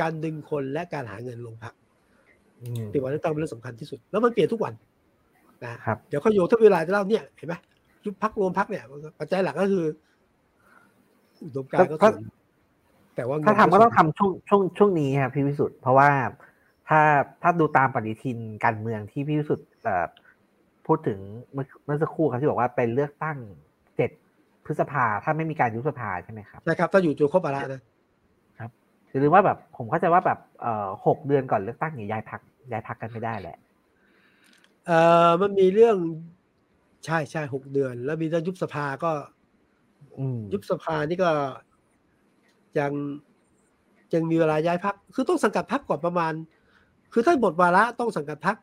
การดึงคนและการหาเงินลงพรรคเปลี่ยนวันเลือกตั้งเป็นเรื่องสำคัญที่สุดแล้วมันเปลี่ยนทุกวันนะเดี๋ยวเขาโยงถ้าเวลาจะเล่าเนี่ยเห็นไหมยุบพรรครวมพรรคเนี่ยปัจจัยหลักก็คืออุดมการณ์ก็ส่วนแต่ว่าถ้าทำก็ต้องทำช่วงช่วงช่วงนี้ครับพี่วิสุทธิ์เพราะว่าถ้าถ้าดูตามปฏิทินการเมืองที่พี่วิสุทธิ์พูดถึงเมื่อเมื่อสักครู่ครับที่บอกว่าเป็นเลือกตั้งเจ็ดพฤษภาถ้าไม่มีการยุบสภาใช่ไหมครับใช่ครับถ้าอยู่จุครบวาระนะครับหรือว่าแบบผมเข้าใจว่าแบบหกเดือนก่อนเลือกตั้งเนี่ยย้ายพรรคย้ายพรรคกันไม่ได้แหละเออมันมีเรื่องใช่ใช่หกเดือนแล้วมีเรื่องยุบสภาก็ยุบสภานี่ก็ยังยังมีเวลาย้ายพรรคคือต้องสังกัดพรรคก่อนประมาณคือถ้าหมดวาระต้องสังกัดพรรค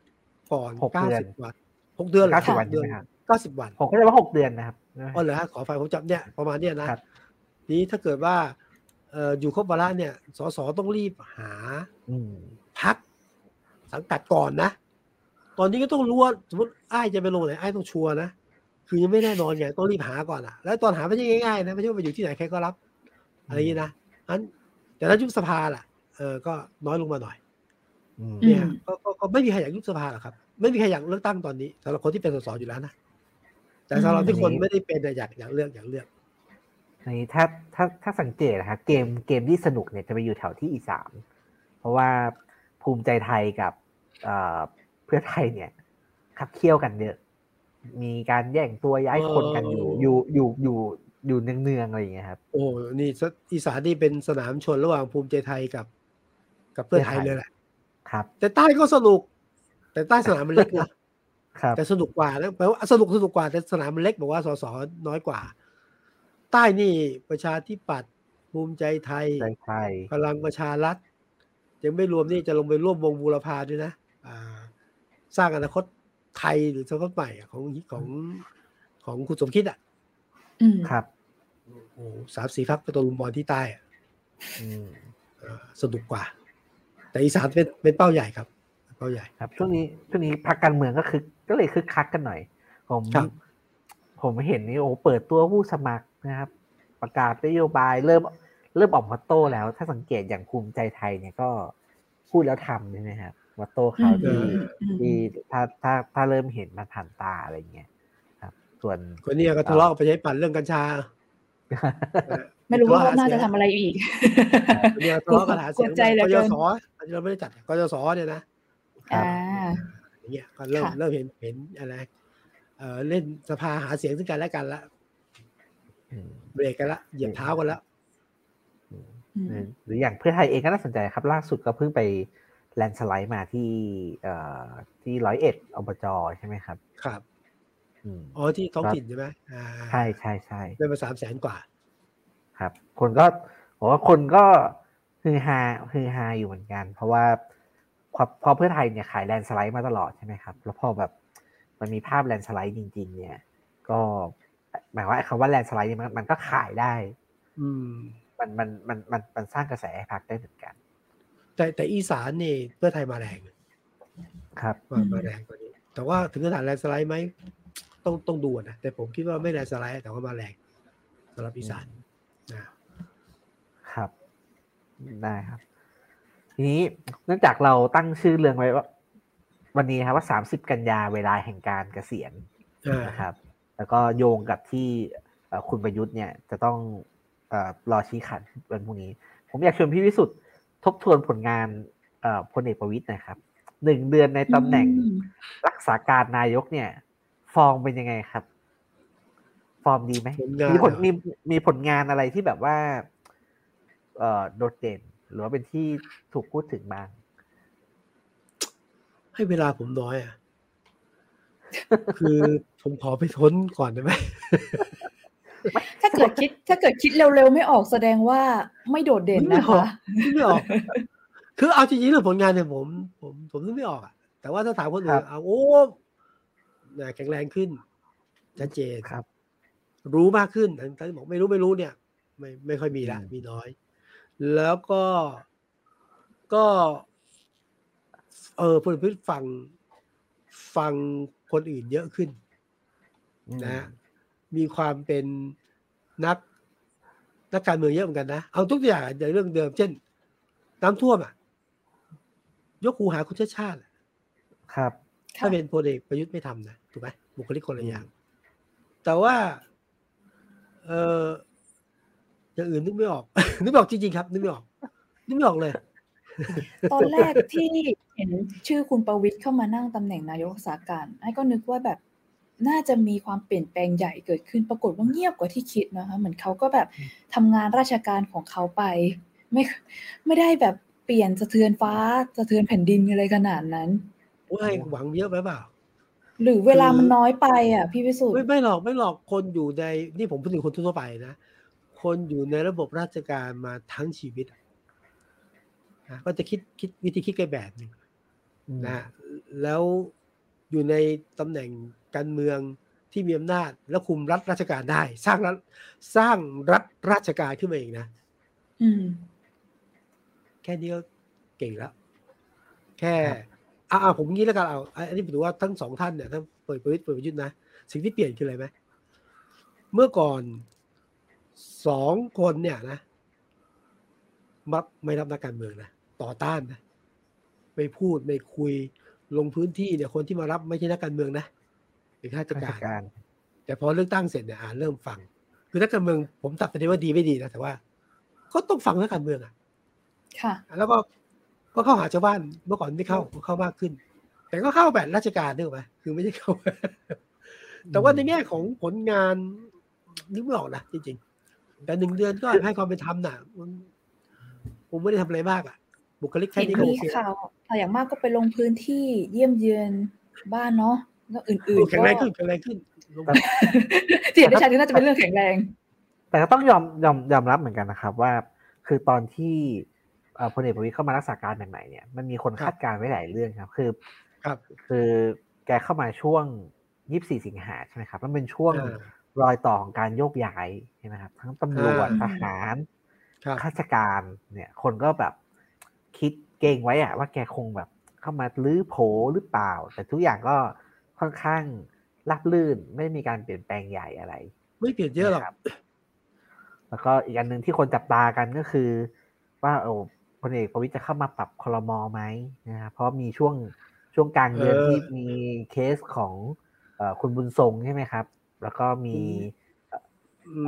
ก่อนเก้าสิบวันหกเดือนเก้าสิบวันเดือนเก้าสิบวันผมก็เลยว่าหกเดือนนะครับอ๋อเหรอฮะขอไฟผมจับเนี่ยประมาณเนี้ยนะนี้ถ้าเกิดว่าอยู่ครบวาระเนี่ยสสต้องรีบหาพรรคสังกัดก่อนนะตอนนี้ก็ต้องรู้ว่าสมมติไอ้จะไปลงไหนไอ้ต้องชัวร์นะคือยังไม่แน่นอนไงต้องรีบหาก่อนอ่ะแล้วตอนหาไม่ใช่ง่ายๆนะไม่ใช่ว่าไปอยู่ที่ไหนใครก็รับอะไรอย่างนี้นะงั้นแต่ถ้ายุบสภาล่ะเออก็น้อยลงมาหน่อยเนี่ยก็ไม่มีใครอยากยุบสภาหรอกครับไม่มีใครอยากเลือกตั้งตอนนี้สำหรับคนที่เป็นสสอยู่แล้วนะแต่สำหรับที่คนไม่ได้เป็นอยากอยากเลือกอยากเลือกนี่ถ้าถ้าถ้าสังเกตนะครับเกมเกมที่สนุกเนี่ยจะไปอยู่แถวที่อีสามเพราะว่าภูมิใจไทยกับเพื่อไทยเนี่ยขับเคี่ยวกันเยอะมีการแย่งตัวย้ายคนกันอยู่อยู่อยู่อยู่อยู่เนืองๆอะไรอย่างเงี้ยครับโอ้นี่อีสานนี่เป็นสนามชนระหว่างภูมิใจไทยกับกับเพื่อไทยเลยแหละครับแต่ใต้ก็สนุกแต่ใต้สนามมันเล็กนะครับแต่สนุกกว่าแล้วแปลว่าสนุกสนุกกว่าแต่สนามมันเล็กบอกว่าสสน้อยกว่าใต้นี่ประชาธิปัตย์ภูมิใจไทยพลังประชารัฐยังไม่รวมนี่จะลงไปร่วมวงบูรพาด้วยนะสร้างอนาคตไทยหรืออนาคตใหม่ของของของคุณสมคิดอ่ะครับโอ้สามสี่พักไปตะลุมบอลที่ใต้อ่ะสนุกกว่าแต่อีสานเป็นเป็นเป้าใหญ่ครับเป้าใหญ่ครับช่วงนี้ช่วงนี้พรรคการเมืองก็คือ ก็เลยคึกคักกันหน่อยผมผมเห็นนี่โอ้เปิดตัวผู้สมัครนะครับประกาศนโยบายเริ่มเริ่มออกมอตโต้แล้วถ้าสังเกตอย่างภูมิใจไทยเนี่ยก็พูดแล้วทำใช่ไหมครับมอตโต้เขาที่ที่ถ้าถ้าถ้าเริ่มเห็นมาผ่านตาอะไรเงี้ยครับส่วนคนนี้ก็ทะเลาะไปใช้ปั่นเรื่องกัญชาไม่รู้ว่าน่าจะทำอะไรอีกคนนี้ทะเลาะกันหาเสียงกยศเราไม่ได้จัดกยศเนี่ยนะอย่างเงี้ยก็เริ่มเริ่มเห็นเห็นอะไรเออเล่นสภาหาเสียงซึ่งกันและกันละเบรกกันละเหยียบเท้ากันละหรืออย่างเพื่อไทยเองก็น่าสนใจครับล่าสุดก็เพิ่งไปแลนสไลด์มาที่เอ่อที่ร้อยเอ็ดอบจใช่ไหมครับครับอ๋อที่ท้องถิ่นใช่ไหมใช่ใช่ใช่ได้มาสามแสนกว่าครับคนก็บอกว่าคนก็ฮือฮาฮือฮาอยู่เหมือนกันเพราะว่าพอเพื่อไทยเนี่ยขายแลนสไลด์มาตลอดใช่ไหมครับแล้วพอแบบมันมีภาพแลนสไลด์จริงๆเนี่ยก็หมายว่าคำว่าแลนสไลด์เนี่ยมันก็ขายได้มันมันมันมันมันสร้างกระแสให้พรรคได้เหมือนกันแต่แต่อีสานนี่เพื่อไทยมาแรงครับมาแรงกว่านี้แต่ว่าถึงขนาดแลนสไลด์ไหมต้องต้องดูนะแต่ผมคิดว่าไม่แลนสไลด์แต่ว่ามาแรงสำหรับอีสานนะครับได้ครับทีนี้เนื่องจากเราตั้งชื่อเรื่องไว้ว่าวันนี้ครับว่าสามสิบกันยาเวลาแห่งการเกษียณนะครับแล้วก็โยงกับที่คุณประยุทธ์เนี่ยจะต้องรอชี้ขันวันพรุ่งนี้ผมอยากชวนพี่วิสุทธิ์ทบทวนผลงานพลเอกประวิตรนะครับหนึ่งเดือนในตำแหน่งรักษาการนายกเนี่ยฟอร์มเป็นยังไงครับฟอร์มดีไหมมีผลมีมีผลงานอะไรที่แบบว่าโดดเด่นหรือว่าเป็นที่ถูกพูดถึงบ้างให้เวลาผมน้อยอ่ะคือผมขอไปทนก่อนได้ไหมถ้าเกิดคิดถ้าเกิดคิดเร็วๆไม่ออกแสดงว่าไม่โดดเด่นนะคะไม่ออกคือเอาจริงๆเรื่องผลงานเนี่ยผมผมผมนึกไม่ออกอ่ะแต่ว่าถ้าถามคนอื่นเอาโอ้แข็งแรงขึ้นชัดเจนครับรู้มากขึ้นทั้งที่บอกไม่รู้ไม่รู้เนี่ยไม่ไม่ค่อยมีละมีน้อยแล้วก็ก็เออคนอื่นฟังฟังคนอื่นเยอะขึ้นนะมีความเป็นนักนักการเมืองเยอะเหมือนกันนะเอาทุกอย่างในเรื่องเดิมเช่นน้ำท่วมอ่ะยกหูหาคุณชาติชาติครับถ้าเป็นพลเอกประยุทธ์ไม่ทำนะถูกไหมบุคลิกคนละอย่างแต่ว่าเอออย่างอื่นนึกไม่ออก นึกไม่ออกจริงๆครับนึกไม่ออกนึกไม่ออกเลยตอนแรกที่เห็นชื่อคุณประวิตรเข้ามานั่งตำแหน่งนายกรัฐมนตรีไอ้ก็นึกว่าแบบน่าจะมีความเปลี่ยนแปลงใหญ่เกิดขึ้นปรากฏว่าเงียบกว่าที่คิดนะคะเหมือนเขาก็แบบทำงานราชการของเขาไปไม่ไม่ได้แบบเปลี่ยนสะเทือนฟ้าสะเทือนแผ่นดินอะไรขนาดนั้นว่าหวังเยอะไปเปล่าหรือเวลามันน้อยไปอ่ะพี่พิสุทธิ์ไม่ไม่หรอกไม่หรอกคนอยู่ในนี่ผมพูดถึงคนทั่วไปนะคนอยู่ในระบบราชการมาทั้งชีวิตก็จะคิดคิดวิธีคิดกันแบบนึงนะแล้วอยู่ในตำแหน่งการเมืองที่มีอำนาจและคุมรัฐราชการได้สร้างรัฐสร้างรัฐราชการขึ้นมาเองนะแค่นี้ก็เก่งแล้วแค่อ่าผมงี้แล้วกันเอาอันนี้ผมดูว่าทั้งสองท่านเนี่ยทั้งเปิดประวิตรเปิดประยุทธ์นะสิ่งที่เปลี่ยนคืออะไรไหมเมื่อก่อนสองคนเนี่ยนะมักไม่รับนักการเมืองนะต่อต้านนะไม่พูดไม่คุยลงพื้นที่เนี่ยคนที่มารับไม่ใช่นักการเมืองนะเป็นข้าราชการแต่พอเลือกตั้งเสร็จเนี่ยอ่าเริ่มฟังคือนักการเมืองผมตัดประเด็นว่าดีไม่ดีนะแต่ว่าก็ต้องฟังนักการเมืองอ่ะค่ะแล้วก็ก็เข้าหาชาวบ้านเมื่อก่อนไม่เข้าเข้ามากขึ้นแต่ก็เข้าแบบราชการด้วยไหมคือไม่ใช่เข้าแต่ว่าในแง่ของผลงานนึกไม่ออกนะจริงๆแต่หนึ่งเดือนก็ให้ความเป็นธรรมน่ะผมไม่ได้ทำอะไรมากอ่ะบุคลิกแค่นี้ก็โอเคค่ะอย่างมากก็ไปลงพื้นที่เยี่ยมเยือนบ้านเนาะแล้วอื่นๆแข็งแรงขึ้นแข็งแรงขึ้นที่เห็นได้ชัดน่าจะเป็นเรื่องแข็งแรงแต่ก็ต้องยอมยอมยอมรับเหมือนกันนะครับว่าคือตอนที่พลเอกประวิตรเข้ามารักษาการใหม่ๆเนี่ยมันมีคนคาดการณ์ไว้หลายเรื่องครับคือครับคือแกเข้ามาช่วงยี่สิบสี่สิงหาใช่ไหมครับมันเป็นช่วงรอยต่อของการโยกย้ายใช่ไหมครับทั้งตำรวจทหารข้าราชการเนี่ยคนก็แบบคิดเก่งไว้อะว่าแกคงแบบเข้ามาลื้อโผหรือเปล่าแต่ทุกอย่างก็ ค่อนข้างราบรื่นไม่มีการเปลี่ยนแปลงใหญ่อะไรไม่เปลี่ยนเยอะหรอกแล้วก็อีกอันนึงที่คนจับตากันก็คือว่าโอ้พลเอกประวิตรจะเข้ามาปรับครม.ไหมนะครับเพราะมีช่วงช่วงกลางเดือนที่มีเคสของเอ่อคุณบุญทรงใช่ไหมครับแล้วก็มี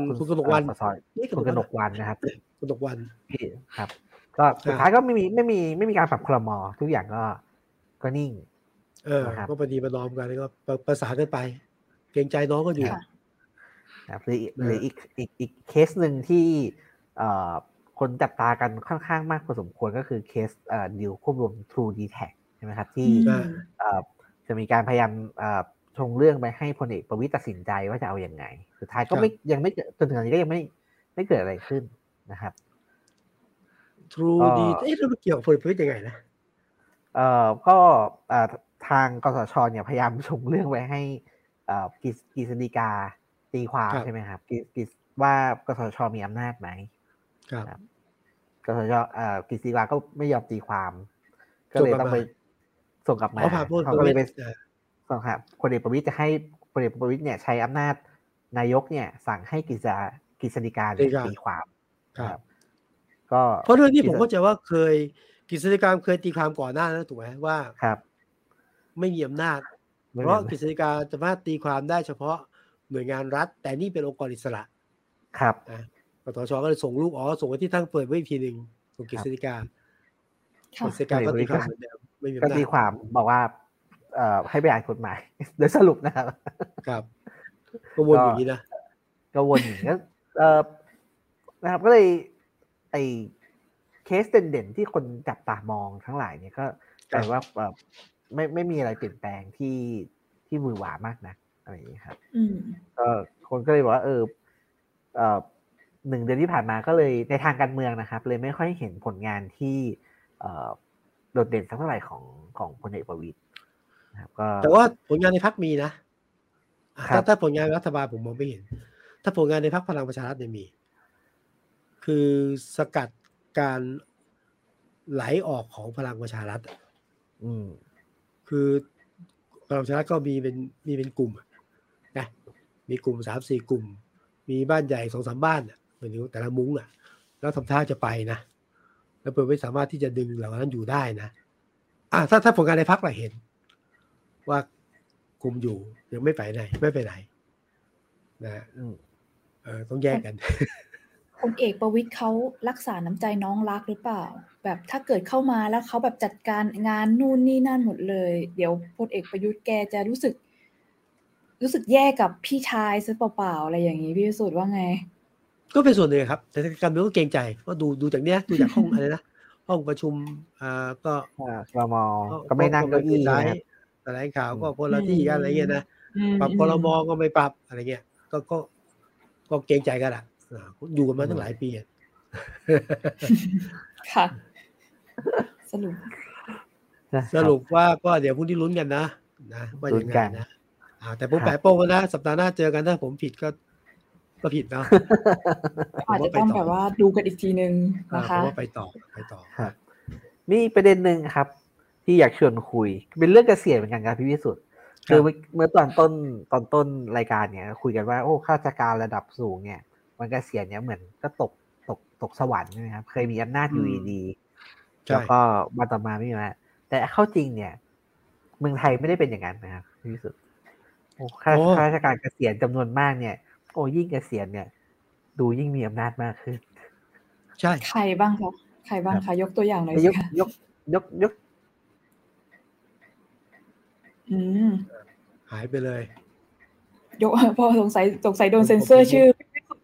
คุณกนกวรรณคุณกนกวรรณนะครับกนกวรรณพี่ครับก็สุดท้ายก็ไม่มีไม่มีไม่มีการปรับครม.ทุกอย่างก็ก็นิ่งเออก็พอดีประนอมกันแล้วก็ประสานกันไปเกรงใจน้องก็อยู่ครับหรือหรืออีกอีกอีกเคสนึงที่เอ่อคนจับตากันค่อนข้างมากพอสมควรก็คือเคสเอ่อดีลควบรวม True Dtac ใช่มั้ยครับที่เอ่อจะมีการพยายามเอ่อชงเรื่องไปให้พลเอกประวิตรตัดสินใจว่าจะเอาอย่างไงสุดท้ายก็ไม่ยังไม่จนถึงตอนนี้ก็ยังไม่ไม่เกิดอะไรขึ้นนะครับ True Dtac เอ๊ะมันเกี่ยวกับพลเอกประวิตรยังไงนะเอ่อก็เอ่อทางกสช.เนี่ยพยายามชงเรื่องไว้ให้เอ่อกฤษฎีกาตีความใช่ไหมครับว่ากสช.มีอำนาจไหมครับกสช.เอ่อกฤษฎีกาก็ไม่ยอมตีความก็เลยต้องไปส่งกลับมาเขาก็เลยไปส่งครับพลเอกประวิตรจะให้พลเอกประวิตรเนี่ยใช้อำนาจนายกเนี่ยสั่งให้กฤษฎีกาตีความครับก็เพราะเรื่องนี้ผมเข้าใจว่าเคยกฤษฎีกาเคยตีความก่อนหน้านั้นถูกไหมว่าไม่มีอำนาจเพราะกฤษฎีกาสามารถตีความได้เฉพาะหน่วยงานรัฐแต่นี่เป็นองค์กรอิสระครับนะกสช.ก็เลยส่งลูกอ๋อส่งไปที่ทางเปิดไว้อีกทีนึงส่งกฤษฎีกาค่ะกฤษฎีกาก็ตีความเหมือนเดิมไม่มีอำนาจก็ตีความบอกว่าเอ่อให้ไปอ่านกฎหมายโดยสรุปนะครับครับก็วนอย่างนี้นะก็วนอย่างนี้เอ่อนะครับก็เลยไอ้เคสเด่นๆที่คนจับตามองทั้งหลายเนี่ยก็แปลว่าไม่ไม่มีอะไรเปลี่ยนแปลงที่ที่วุ่นวายมากนะอะไรอย่างนี้ครับก็คนก็เลยบอกว่าเออเออหนึ่งเดือนที่ผ่านมาก็เลยในทางการเมืองนะครับเลยไม่ค่อยเห็นผลงานที่โดดเด่นสักเท่าไหร่ของของพลเอกประวิตรนะครับก็แต่ว่าผลงานในพรรคมีนะถ้าถ้าผลงานรัฐบาลผมมองไม่เห็นถ้าผลงานในพรรคพลังประชารัฐเนี่ยมีคือสกัดการไหลออกของพลังประชารัฐอืมคือพลังประชารัฐก็มีเป็นมีเป็นกลุ่มนะมีกลุ่ม สามสี่ กลุ่มมีบ้านใหญ่ สองสาม บ้านน่ะเหมือนแต่ละมุ้งน่ะแล้วทำท่าจะไปนะแล้วเปิดไม่สามารถที่จะดึงเหล่านั้นอยู่ได้นะอ่ะถ้าถ้าผลงานในพรรคเราเห็นว่ากลุ่มอยู่ยังไม่ไปไหนไม่ไปไหนนะเอ่อต้องแยกกันพลเอกประวิตรเขารักษาน้ำใจน้องรักหรือเปล่าแบบถ้าเกิดเข้ามาแล้วเขาแบบจัดการงานนู่นนี่นั่นหมดเลยเดี๋ยวพลเอกประยุทธ์แกจะรู้สึกรู้สึกแย่กับพี่ชายซะเปล่าๆอะไรอย่างนี้พี่พิสุทธิ์ว่าไงก็เป็นส่วนหนึ่งครับแต่การเมืองก็เกรงใจเพราะดูดูจากเนี้ยดูจากห้องอะไรนะห้องประชุมอ่าก็กมก็ไม่นั่งเก้าอี้นะแถลงข่าวก็คนละที่กันอะไรเงี้ยนะปรับครมก็ไม่ปรับอะไรเงี้ยก็ก็ก็เกรงใจกันอ่ะอยู่กันมาตั้งหลายปีอ่ะค่ะสรุปสรุปว่าก็เดี๋ยวพรุ่งนี้ลุ้นกันนะนะว่าอย่างไรนะแต่ผมแปะโป้งนะสัปดาห์หน้าเจอกันถ้าผมผิดก็ก็ผิดเนาะอาจจะต้องแบบว่าดูกันอีกทีนึงนะคะว่าไปต่อไปต่อครับมีประเด็นนึงครับที่อยากชวนคุยเป็นเรื่องเกษียณเหมือนกันครับพี่วิสุทธิ์คือเมื่อตอนต้นตอนต้นรายการเนี่ยคุยกันว่าโอ้ข้าราชการระดับสูงเนี่ยมันเกษียณเนี่ยเหมือนก็ตกตกตกสวรรค์ใช่ไหมครับเคยมีอำนาจอยู่ดีแล้วก็มาต่อมาไม่มีแล้วแต่เข้าจริงเนี่ยเมืองไทยไม่ได้เป็นอย่างนั้นนะครับที่สุดโอ้ข้าราชการเกษียณจำนวนมากเนี่ยโอ้ยิ่งเกษียณเนี่ยดูยิ่งมีอำนาจมากขึ้นใช่ใครบ้างครับใครบ้างคะยกตัวอย่างหน่อยสิคะยกยกยกอืมหายไปเลยยกพอสงสัยสงสัยโดนเซ็นเซอร์ชื่อ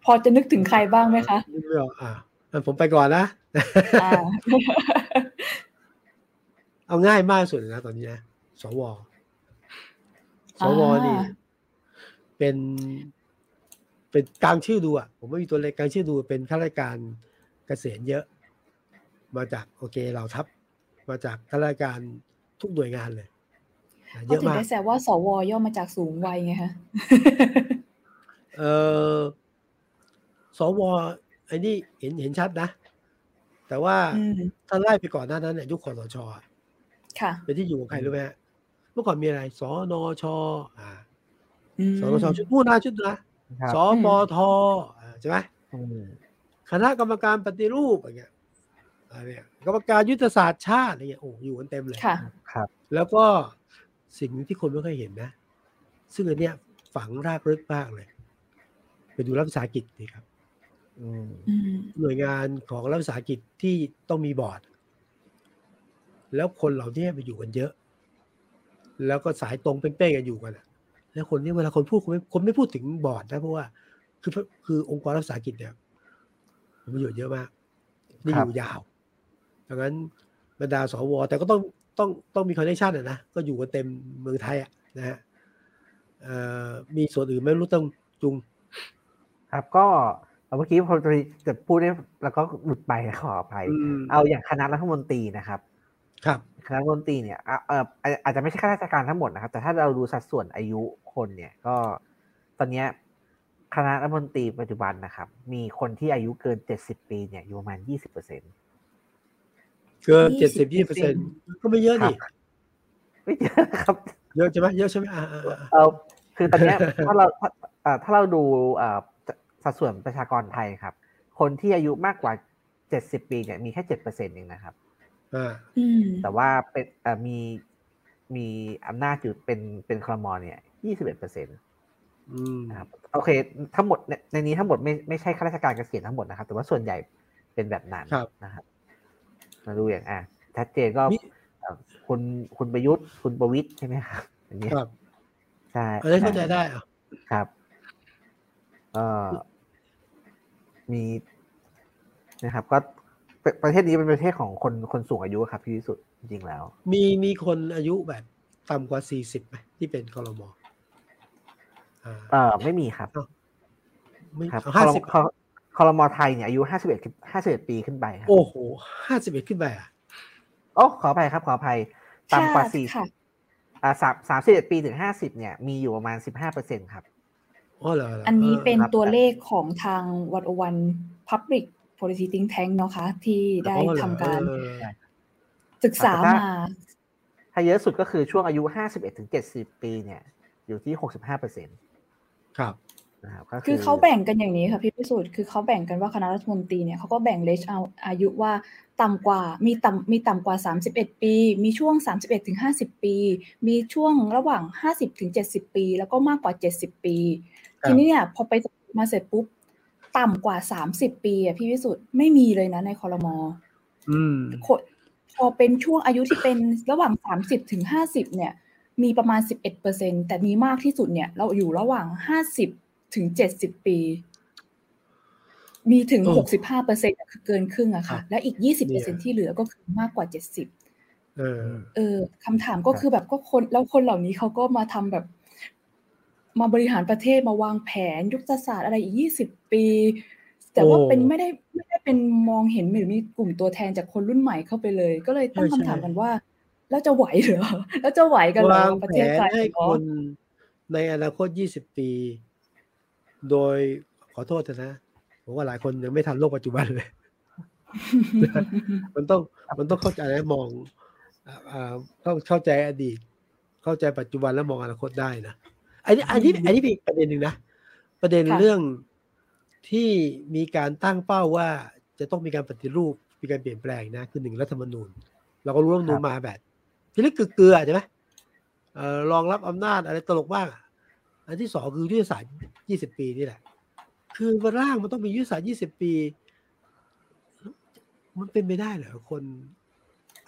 พอจะนึกถึงใครบ้างไหมคะไม่รู้อ่ะผมไปก่อนนะเอาง่ายมากสุดนะตอนนี้นะสวสวนี่เป็นเป็นกลางชื่อดูอ่ะผมไม่มีตัวเลขกลางชื่อดูเป็นข้าราชการเกษียณเยอะมาจากโอเคเราทับมาจากข้าราชการทุกหน่วยงานเลยเยอะมากถึงได้แซวว่าสวย่อมาจากสูงวัยไงคะเออสวไอ้นี่เห็นเห็นชัดนะแต่ว่าถ้าไล่ไปก่อนหน้านั้นเนี่ยยุคคสช.ค่ะเป็นที่อยู่ของใครรู้ไหมฮะ เมื่อก่อนมีอะไรสนชอ่าสนชชุดผู้น่าชุดนะสปทใช่ไหมคณะกรรมการปฏิรูปอะไรเงี้ยอะไรเนี่ยกรรมการยุทธศาสตร์ชาติอะไรเงี้ยโอ้อยู่กันเต็มเลยครับแล้วก็สิ่งที่คนไม่เคยเห็นนะซึ่งอันเนี้ยฝังรากลึกมากเลยไปดูรัฐวิสาหกิจดีครับหน่วยงานของรัฐวิสาหกิจที่ต้องมีบอร์ดแล้วคนเหล่านี้ไปอยู่กันเยอะแล้วก็สายตรงเป้งๆกันอยู่กันแล้วคนนี้เวลาคนพูดคนไม่คนไม่พูดถึงบอร์ดนะเพราะว่าคือคือองค์กรรัฐวิสาหกิจเนี่ยประโยชน์เยอะมากนี่อยู่ยาวดังนั้นบรรดาสวแต่ก็ต้องต้องต้องมีคอนเนคชั่นอ่ะนะก็อยู่กันเต็มเมืองไทยอ่ะนะฮะมีส่วนอื่นไม่รู้ต้องจุงครับก็เมื่อกี้พอจะพูดได้แล้วก็หลุดไปขออภัยเอาอย่างคณะรัฐมนตรีนะครับครับคณะรัฐมนตรีเนี่ยเอ่ออาจจะไม่ใช่ข้าราชการทั้งหมดนะครับแต่ถ้าเราดูสัดส่วนอายุคนเนี่ยก็ตอนเนี้ยคณะรัฐมนตรีปัจจุบันนะครับมีคนที่อายุเกินเจ็ดสิบปีเนี่ยอยู่ประมาณ ยี่สิบเปอร์เซ็นต์ เกิน เจ็ดสิบ ยี่สิบเปอร์เซ็นต์ ก็ไม่เยอะดิไม่เยอะครับเยอะใช่มั้ยเยอะใช่มั้ยเอ่อคือตอนเนี้ยถ้าเราเอ่อถ้าเราดูเอ่อสัดส่วนประชากรไทยครับคนที่อายุมากกว่าเจ็ดสิบปีเนี่ยมีแค่ เจ็ดเปอร์เซ็นต์ เองนะครับเออแต่ว่าเป็นเอ่อมีมีอำนาจอยู่เป็นเป็นครม.เนี่ย ยี่สิบเอ็ดเปอร์เซ็นต์อืมครับโอเคทั้งหมดในนี้ทั้งหมดไม่ไม่ใช่ข้าราชการเกษียณทั้งหมดนะครับแต่ว่าส่วนใหญ่เป็นแบบนั้นนะครับมาดูอย่างอ่ะชัดเจนก็คุณคุณประยุทธ์คุณประวิตรใช่ไหมครับอันนี้ครับใช่เออเข้าใจได้อ่ะครับเอ่อมีนะครับก็ประเทศนี้เป็นประเทศของคนคนสูงอายุครับพี่ที่สุดจริงๆแล้วมีมีคนอายุแบบต่ำกว่าสี่สิบมั้ยที่เป็นครม.เอ่อไม่มีครับไม่ครับห้าสิบครม.ไทยเนี่ยอายุห้าสิบเอ็ด ห้าสิบเอ็ดปีขึ้นไปครับโอ้โหห้าสิบเอ็ดขึ้นไปอ่ะโอ้ขออภัยครับขออภัยต่ำกว่าสี่สิบอ่าสามสิบเอ็ดปีถึงห้าสิบเนี่ยมีอยู่ประมาณ สิบห้าเปอร์เซ็นต์ ครับอ๋อเหรออันนี้เป็นตัวเลขของทาง หนึ่งศูนย์ศูนย์หนึ่ง Public Policy Think Tank เนาะคะที่ได้ทำการศึกษามาถ้าเยอะสุดก็คือช่วงอายุห้าสิบเอ็ดถึงเจ็ดสิบปีเนี่ยอยู่ที่ หกสิบห้าเปอร์เซ็นต์ ครับนะครับคือเขาแบ่งกันอย่างนี้ค่ะพี่พิสูจน์คือเขาแบ่งกันว่าคณะรัฐมนตรีเนี่ยเขาก็แบ่งเลชเอาอายุว่าต่ำกว่ามีต่ำมีต่ำกว่าสามสิบเอ็ดปีมีช่วง สามสิบเอ็ดถึงห้าสิบ ปีมีช่วงระหว่าง ห้าสิบถึงเจ็ดสิบ ปีแล้วก็มากกว่าเจ็ดสิบปีทีนี้เนี่ยพอไปมาเสร็จปุ๊บต่ำกว่าสามสิบปีอ่ะพี่พิสูจน์ไม่มีเลยนะในครม.อืมพอเป็นช่วงอายุที่เป็นระหว่างสามสิบถึงห้าสิบเนี่ยมีประมาณ สิบเอ็ดเปอร์เซ็นต์ แต่มีมากที่สุดเนี่ยเราอยู่ระหว่างห้าสิบถึงเจ็ดสิบปีมีถึง หกสิบห้าเปอร์เซ็นต์ คือเกินครึ่งอะค่ะและอีก ยี่สิบเปอร์เซ็นต์ ที่เหลือก็คือมากกว่าเจ็ดสิบเออเออคำถามก็คือแบบก็คนแล้วคนเหล่านี้เขาก็มาทำแบบมาบริหารประเทศมาวางแผนยุทธศาสตร์อะไรอีกยี่สิบปีแต่ว่าเป็นไม่ได้ไม่ได้เป็นมองเห็นหรือมีกลุ่มตัวแทนจากคนรุ่นใหม่เข้าไปเลยก็เลยตั้งคำถามกันว่าแล้วจะไหวเหรอแล้วจะไหวกันเหรอประเทศไทยให้คนในอนาคตยี่สิบปีโดยขอโทษเถอะนะผมว่าหลายคนยังไม่ทันโลกปัจจุบันเลย มันต้องมันต้องเข้าใจและมองอ่าเข้าใจอดีตเข้าใจปัจจุบันแล้วมองอนาคตได้นะอันนี้อันนี้อันนี้เป็นอีกประเด็นนึงนะประเด็นเรื่องที่มีการตั้งเป้าว่าจะต้องมีการปฏิรูปมีการเปลี่ยนแปลงนะคือหนึ่งรัฐธรรมนูญเราก็รู้รัฐธรรมนูญมาแบบพิลึกเกลือใช่ไหมรองรับอำนาจอะไรตลกบ้างอันที่สองคือยุทธศาสตร์ยี่สิบปีนี่แหละคือวันร่างมันต้องมียุทธศาสตร์ยี่สิบปีมันเป็นไม่ได้เหรอคน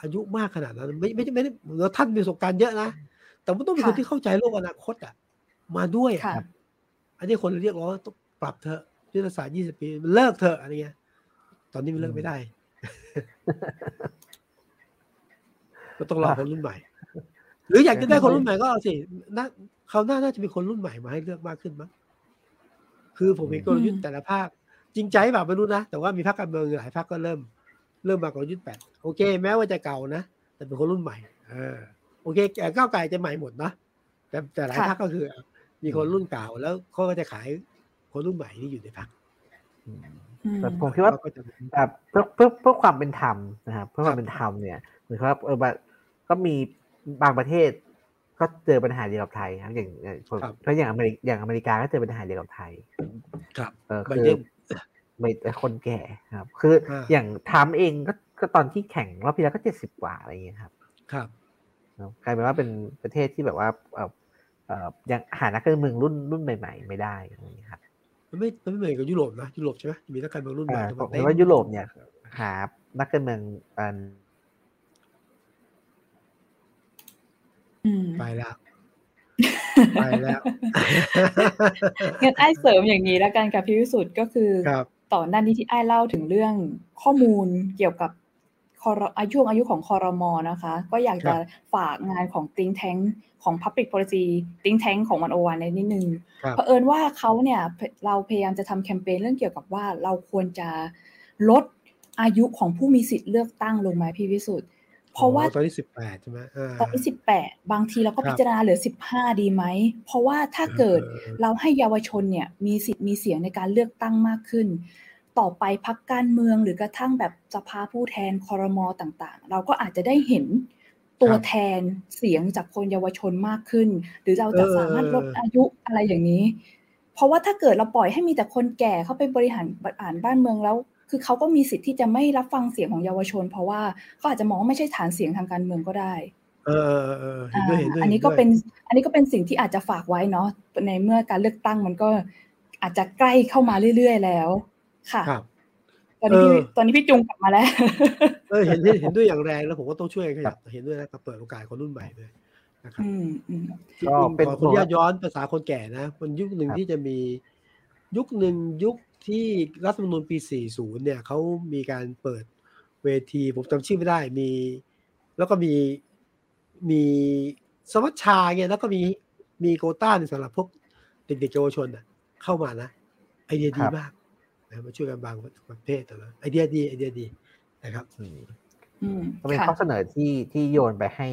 อายุมากขนาดนั้นไม่ไม่ไม่เราท่านมีประสบการณ์เยอะนะแต่มันต้องเป็นคนที่เข้าใจโลกอนาคตอ่ะมาด้วยอันนี้คนเรียกร้องต้องปรับเถอะยุทธศาสตร์ยี่สิบปีมันเลิกเถอะอะไรเงี้ยตอนนี้มันเลิกไม่ได้ก็ต้องรอคนรุ่นใหม่หรืออยากจะได้คนรุ่นใหม่ก็เอาสิน่าเขาน่าน่าจะมีคนรุ่นใหม่มาให้เลือกมากขึ้นมั้งคือผมเองก็ยุทธแต่ละภาคจริงใจแบบไม่รู้นะแต่ว่ามีภาคการเมืองหลายภาคก็เริ่มเริ่มมากกว่ายุทธแปดโอเคแม้ว่าจะเก่านะแต่เป็นคนรุ่นใหม่เออโอเคก้าวไกลจะใหม่หมดนะแต่แต่หลายภาคก็คือมีคนรุ่นเก่าแล้วเขาก็จะขายคนรุ่นใหม่ที่อยู่ในภาคแต่ผมคิดว่าแบบเพื่อเพื่อเพื่อความเป็นธรรมนะครับเพื่อความเป็นธรรมเนี่ยเหมือนครับเออก็มีบางประเทศ ก็เจอปัญหาเดียวกับไทยครับอย่างก็อย่างอเมริกาอย่างอเมริกาก็เจอปัญหาเดียวกับไทยครับเออคือไม่คนแก่ครับคืออย่างทรัมป์เองก็ก็ตอนที่แข่งรอบที่แล้วก็เจ็ดสิบกว่าอะไรอย่างเงี้ยครับครับกลายเป็นว่าเป็นประเทศที่แบบว่าเออเออยังหานักการเมืองรุ่นรุ่นใหม่ๆไม่ได้อะไรอย่างเงี้ยครับมันไม่มันไม่เหมือนกับยุโรปนะยุโรปใช่ไหมมีนักการเมืองรุ่นใหม่ผมว่ายุโรปเนี่ยหานักการเมืองอันไปแล้วไปแล้วงั้นไอ้เสริมอย่างนี้แล้วกันกับพี่วิสุทธิ์ก็คือต่อหน้านี้ที่ไอ้เล่าถึงเรื่องข้อมูลเกี่ยวกับอายุอายุของครม.นะคะก็อยากจะฝากงานของ Think Tank ของ Public Policy Think Tank ของหนึ่งศูนย์หนึ่งในนิดนึงเผอิญว่าเขาเนี่ยเราพยายามจะทำแคมเปญเรื่องเกี่ยวกับว่าเราควรจะลดอายุของผู้มีสิทธิ์เลือกตั้งลงไหมพี่วิสุทธิ์เพราะว่าตอนที่สิบแปดใช่ไหมตอนที่สิบแปดบางทีเราก็พิจารณาเหลือสิบห้าดีไหมเพราะว่าถ้าเกิดเราให้เยาวชนเนี่ยมีสิทธิ์มีเสียงในการเลือกตั้งมากขึ้นต่อไปพรรคการเมืองหรือกระทั่งแบบสภาผู้แทนครม.ต่างๆเราก็อาจจะได้เห็นตัวแทนเสียงจากคนเยาวชนมากขึ้นหรือเราจะสามารถลดอายุอะไรอย่างนี้เพราะว่าถ้าเกิดเราปล่อยให้มีแต่คนแก่เข้าไปบริหารอ่านบ้านเมืองแล้วคือเขาก็มีสิทธิ์ที่จะไม่รับฟังเสียงของเยาวชนเพราะว่าเขาอาจจะมองว่าไม่ใช่ฐานเสียงทางการเมืองก็ได้เออเห็นด้วยเห็นด้วยอันนี้ก็เป็นอันนี้ก็เป็นสิ่งที่อาจจะฝากไว้เนาะในเมื่อการเลือกตั้งมันก็อาจจะใกล้เข้ามาเรื่อยๆแล้วค่ะตอนนี้ตอนนี้พี่จุงกลับมาแล้วเออเห็นเห็นด้วยอย่างแรงแล้วผมก็ต้องช่วยขยับเห็นด้วยนะเปิดโอกาสคนรุ่นใหม่ด้วยนะครับก็เป็นคนย้อนย้อนภาษาคนแก่นะมันยุคหนึ่งที่จะมียุคหนึ่งยุคที่รัฐธรรมนูญปีสี่สิบเนี่ยเขามีการเปิดเวทีผมจำชื่อไม่ได้มีแล้วก็มีมีสมัชชาเนี่ยแล้วก็มีมีโควต้าสำหรับพวกเด็กๆเยาวชนอ่ะเข้ามานะไอเดียดีมากนะมาช่วยกันบางประเภทแต่ละไอเดียดีไอเดียดีนะครับก็เป็นข้อเสนอที่ที่โยนไปให้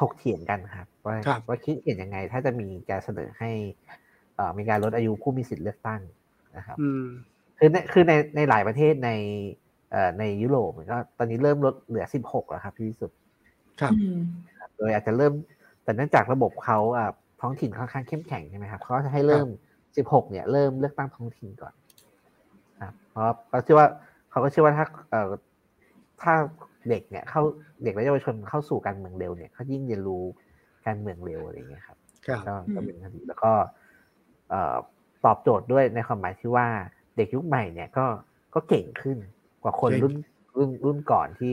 ถกเถียงกันครับว่าว่าคิดเห็นยังไงถ้าจะมีการเสนอให้มีการลดอายุผู้มีสิทธิ์เลือกตั้งนะครับคือในคือในในหลายประเทศในเอ่อในยุโรปก็ตอนนี้เริ่มลดเหลือสิบหกแล้วครับพี่วิสุทธิ์ครับโดยอาจจะเริ่มแต่เนื่องจากระบบเขาอ่ะท้องถิ่นค่อนข้างเข้มแข็งใช่มั้ยครับเขาจะให้เริ่มสิบหกเนี่ยเริ่มเลือกตั้งท้องถิ่นก่อนครับเพราะเขาเชื่อว่าเขาก็เชื่อว่าถ้าเอ่อถ้าเด็กเนี่ยเข้าเด็กและเยาวชนเข้าสู่การเมืองเร็วเนี่ยเขายิ่งเรียนรู้การเมืองเร็วอะไรอย่างเงี้ยครับก็ก็เป็นคดีแล้วก็เอ่อตอบโจทย์ด้วยในความหมายที่ว่าเด็กยุคใหม่เนี่ยก็ก็เก่งขึ้นกว่าคนรุ่นรุ่นรุ่นก่อนที่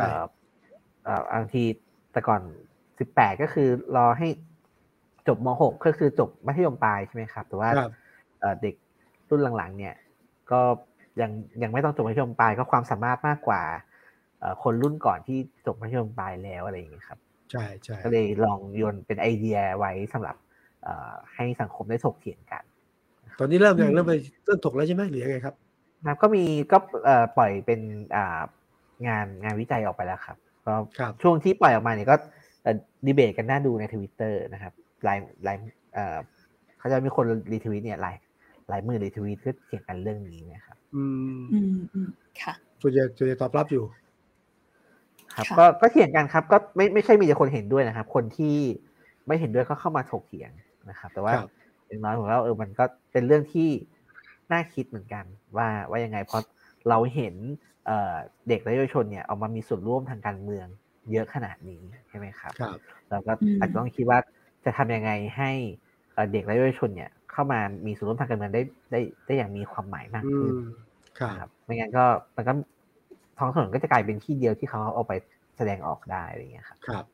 เอ่อเอ่อบางทีแต่ก่อนสิบแปดก็คือรอให้จบม.หกก็คือจบมัธยมปลายใช่มั้ยครับแต่ว่าเอ่อเด็กรุ่นหลังๆเนี่ยก็ยังยังไม่ต้องจบมัธยมปลายก็ความสามารถมากกว่าเอ่อคนรุ่นก่อนที่จบมัธยมปลายแล้วอะไรอย่างเงี้ยครับใช่ๆก็เลยลองโยนเป็นไอเดียไว้สำหรับเอ่อให้สังคมได้ถกเถียงกันตอนนี้เริ่มอย่างเริ่มไปเริ่มถกแล้วใช่ไหมหรือยังไงครับครับก็มีก็ปล่อยเป็นงานงานวิจัยออกไปแล้วครับก็ช่วงที่ปล่อยออกมาเนี่ยก็ดีเบตกันน่าดูใน Twitter นะครับหลายหลายเขาจะมีคนรีทวีตเนี่ยหลายหลายหมื่นรีทวีตเพื่อเถียงกันเรื่องนี้นะครับอืมอืมค่ะส่วนใหญ่ส่วนใหญ่ตอบรับอยู่ครับก็ก็เถียงกันครับก็ไม่ไม่ใช่มีแต่คนเห็นด้วยนะครับคนที่ไม่เห็นด้วยก็เข้ามาถกเถียงนะครับแต่ว่าอย่างน้อยผมว่าเออมันก็เป็นเรื่องที่น่าคิดเหมือนกันว่าว่ายังไงเพราะเราเห็นเด็กและเยาวชนเนี่ยเอามามีส่วนร่วมทางการเมืองเยอะขนาดนี้ใช่ไหมครับเราก็อาจจะต้องคิดว่าจะทำยังไงให้เด็กและเยาวชนเนี่ยเข้ามามีส่วนร่วมทางการเมืองได้ได้ได้อย่างมีความหมายมากขึ้นครับไม่งั้นก็มันก็ท้องถนนก็จะกลายเป็นที่เดียวที่เขาเอาไปแสดงออกได้อะไรอย่างเงี้ยครับครับ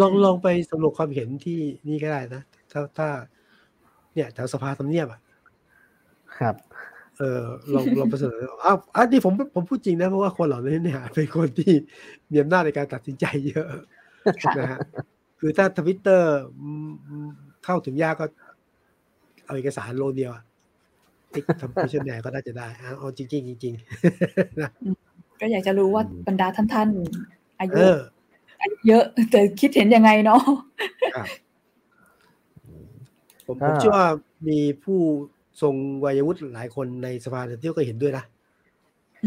ลองลองไปสำรวจความเห็นที่นี่ก็ได้นะถ้าถ้าเนี่ยแถวสภาทำเนียบอ่ะครับเออลองลองไปเสนออ้าวอันนี้ผมผมพูดจริงนะเพราะว่าคนเหล่านี้เนี่ยเป็นคนที่มีอำนาจในการตัดสินใจเยอะนะฮะคือถ้า Twitter เข้าถึงยากก็เอาเอกสารโลเดียวอ่ะติ๊กทำโพสต์แหน่ก็น่าจะได้อ้าวจริงจริงจริงนะก็อยากจะรู้ว่าบรรดาท่านท่านอายุเยอะแต่คิดเห็นยังไงเนาะผมเชื่อว่ามีผู้ทรงวัยวุฒิหลายคนในสภาที่ก็เห็นด้วยนะ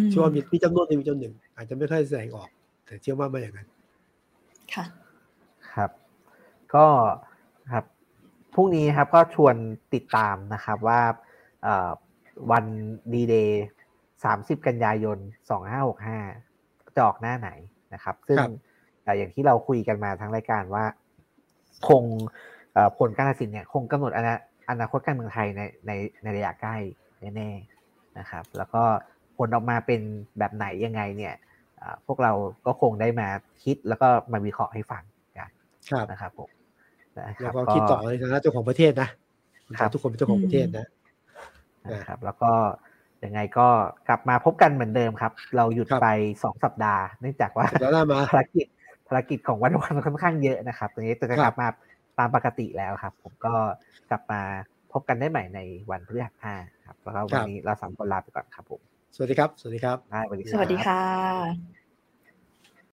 เชื่อว่ามีจำนวนหนึ่งจำหนึ่งอาจจะไม่ค่อยแสดงออกแต่เชื่อว่าไม่อย่างนั้นค่ะครับ ก็ครับพรุ่งนี้ครับก็ชวนติดตามนะครับว่าวันดีเดย์สามสิบกันยายนสองห้าหกห้าจะออกหน้าไหนนะครับซึ่งอย่างที่เราคุยกันมาทั้งรายการว่าคงผลการตัดสินเนี่ยคงกำหนดอนาคตการเมืองไทยในในในระยะใกล้แน่ๆนะครับแล้วก็ผลออกมาเป็นแบบไหนยังไงเนี่ยพวกเราก็คงได้มาคิดแล้วก็มาวิเคราะห์ให้ฟังกันนะครับผมแล้วก็คิดต่อในฐานะเจ้าของประเทศนะครับทุกคนเป็นเจ้าของประเทศนะนะครับแล้วก็ยังไงก็กลับมาพบกันเหมือนเดิมครับเราหยุดไปสองสัปดาห์เนื่องจากว่าภารกิจภารกิจของวันวันค่อนข้างเยอะนะครับตอนนี้จะกลับมาตามปกติแล้วครับผมก็กลับมาพบกันได้ใหม่ในวันพฤหัสบดีครับแล้วก็วันนี้เราสามคนลาไปก่อนครับผมสวัสดีครับสวัสดีครับสวัสดีค่ะ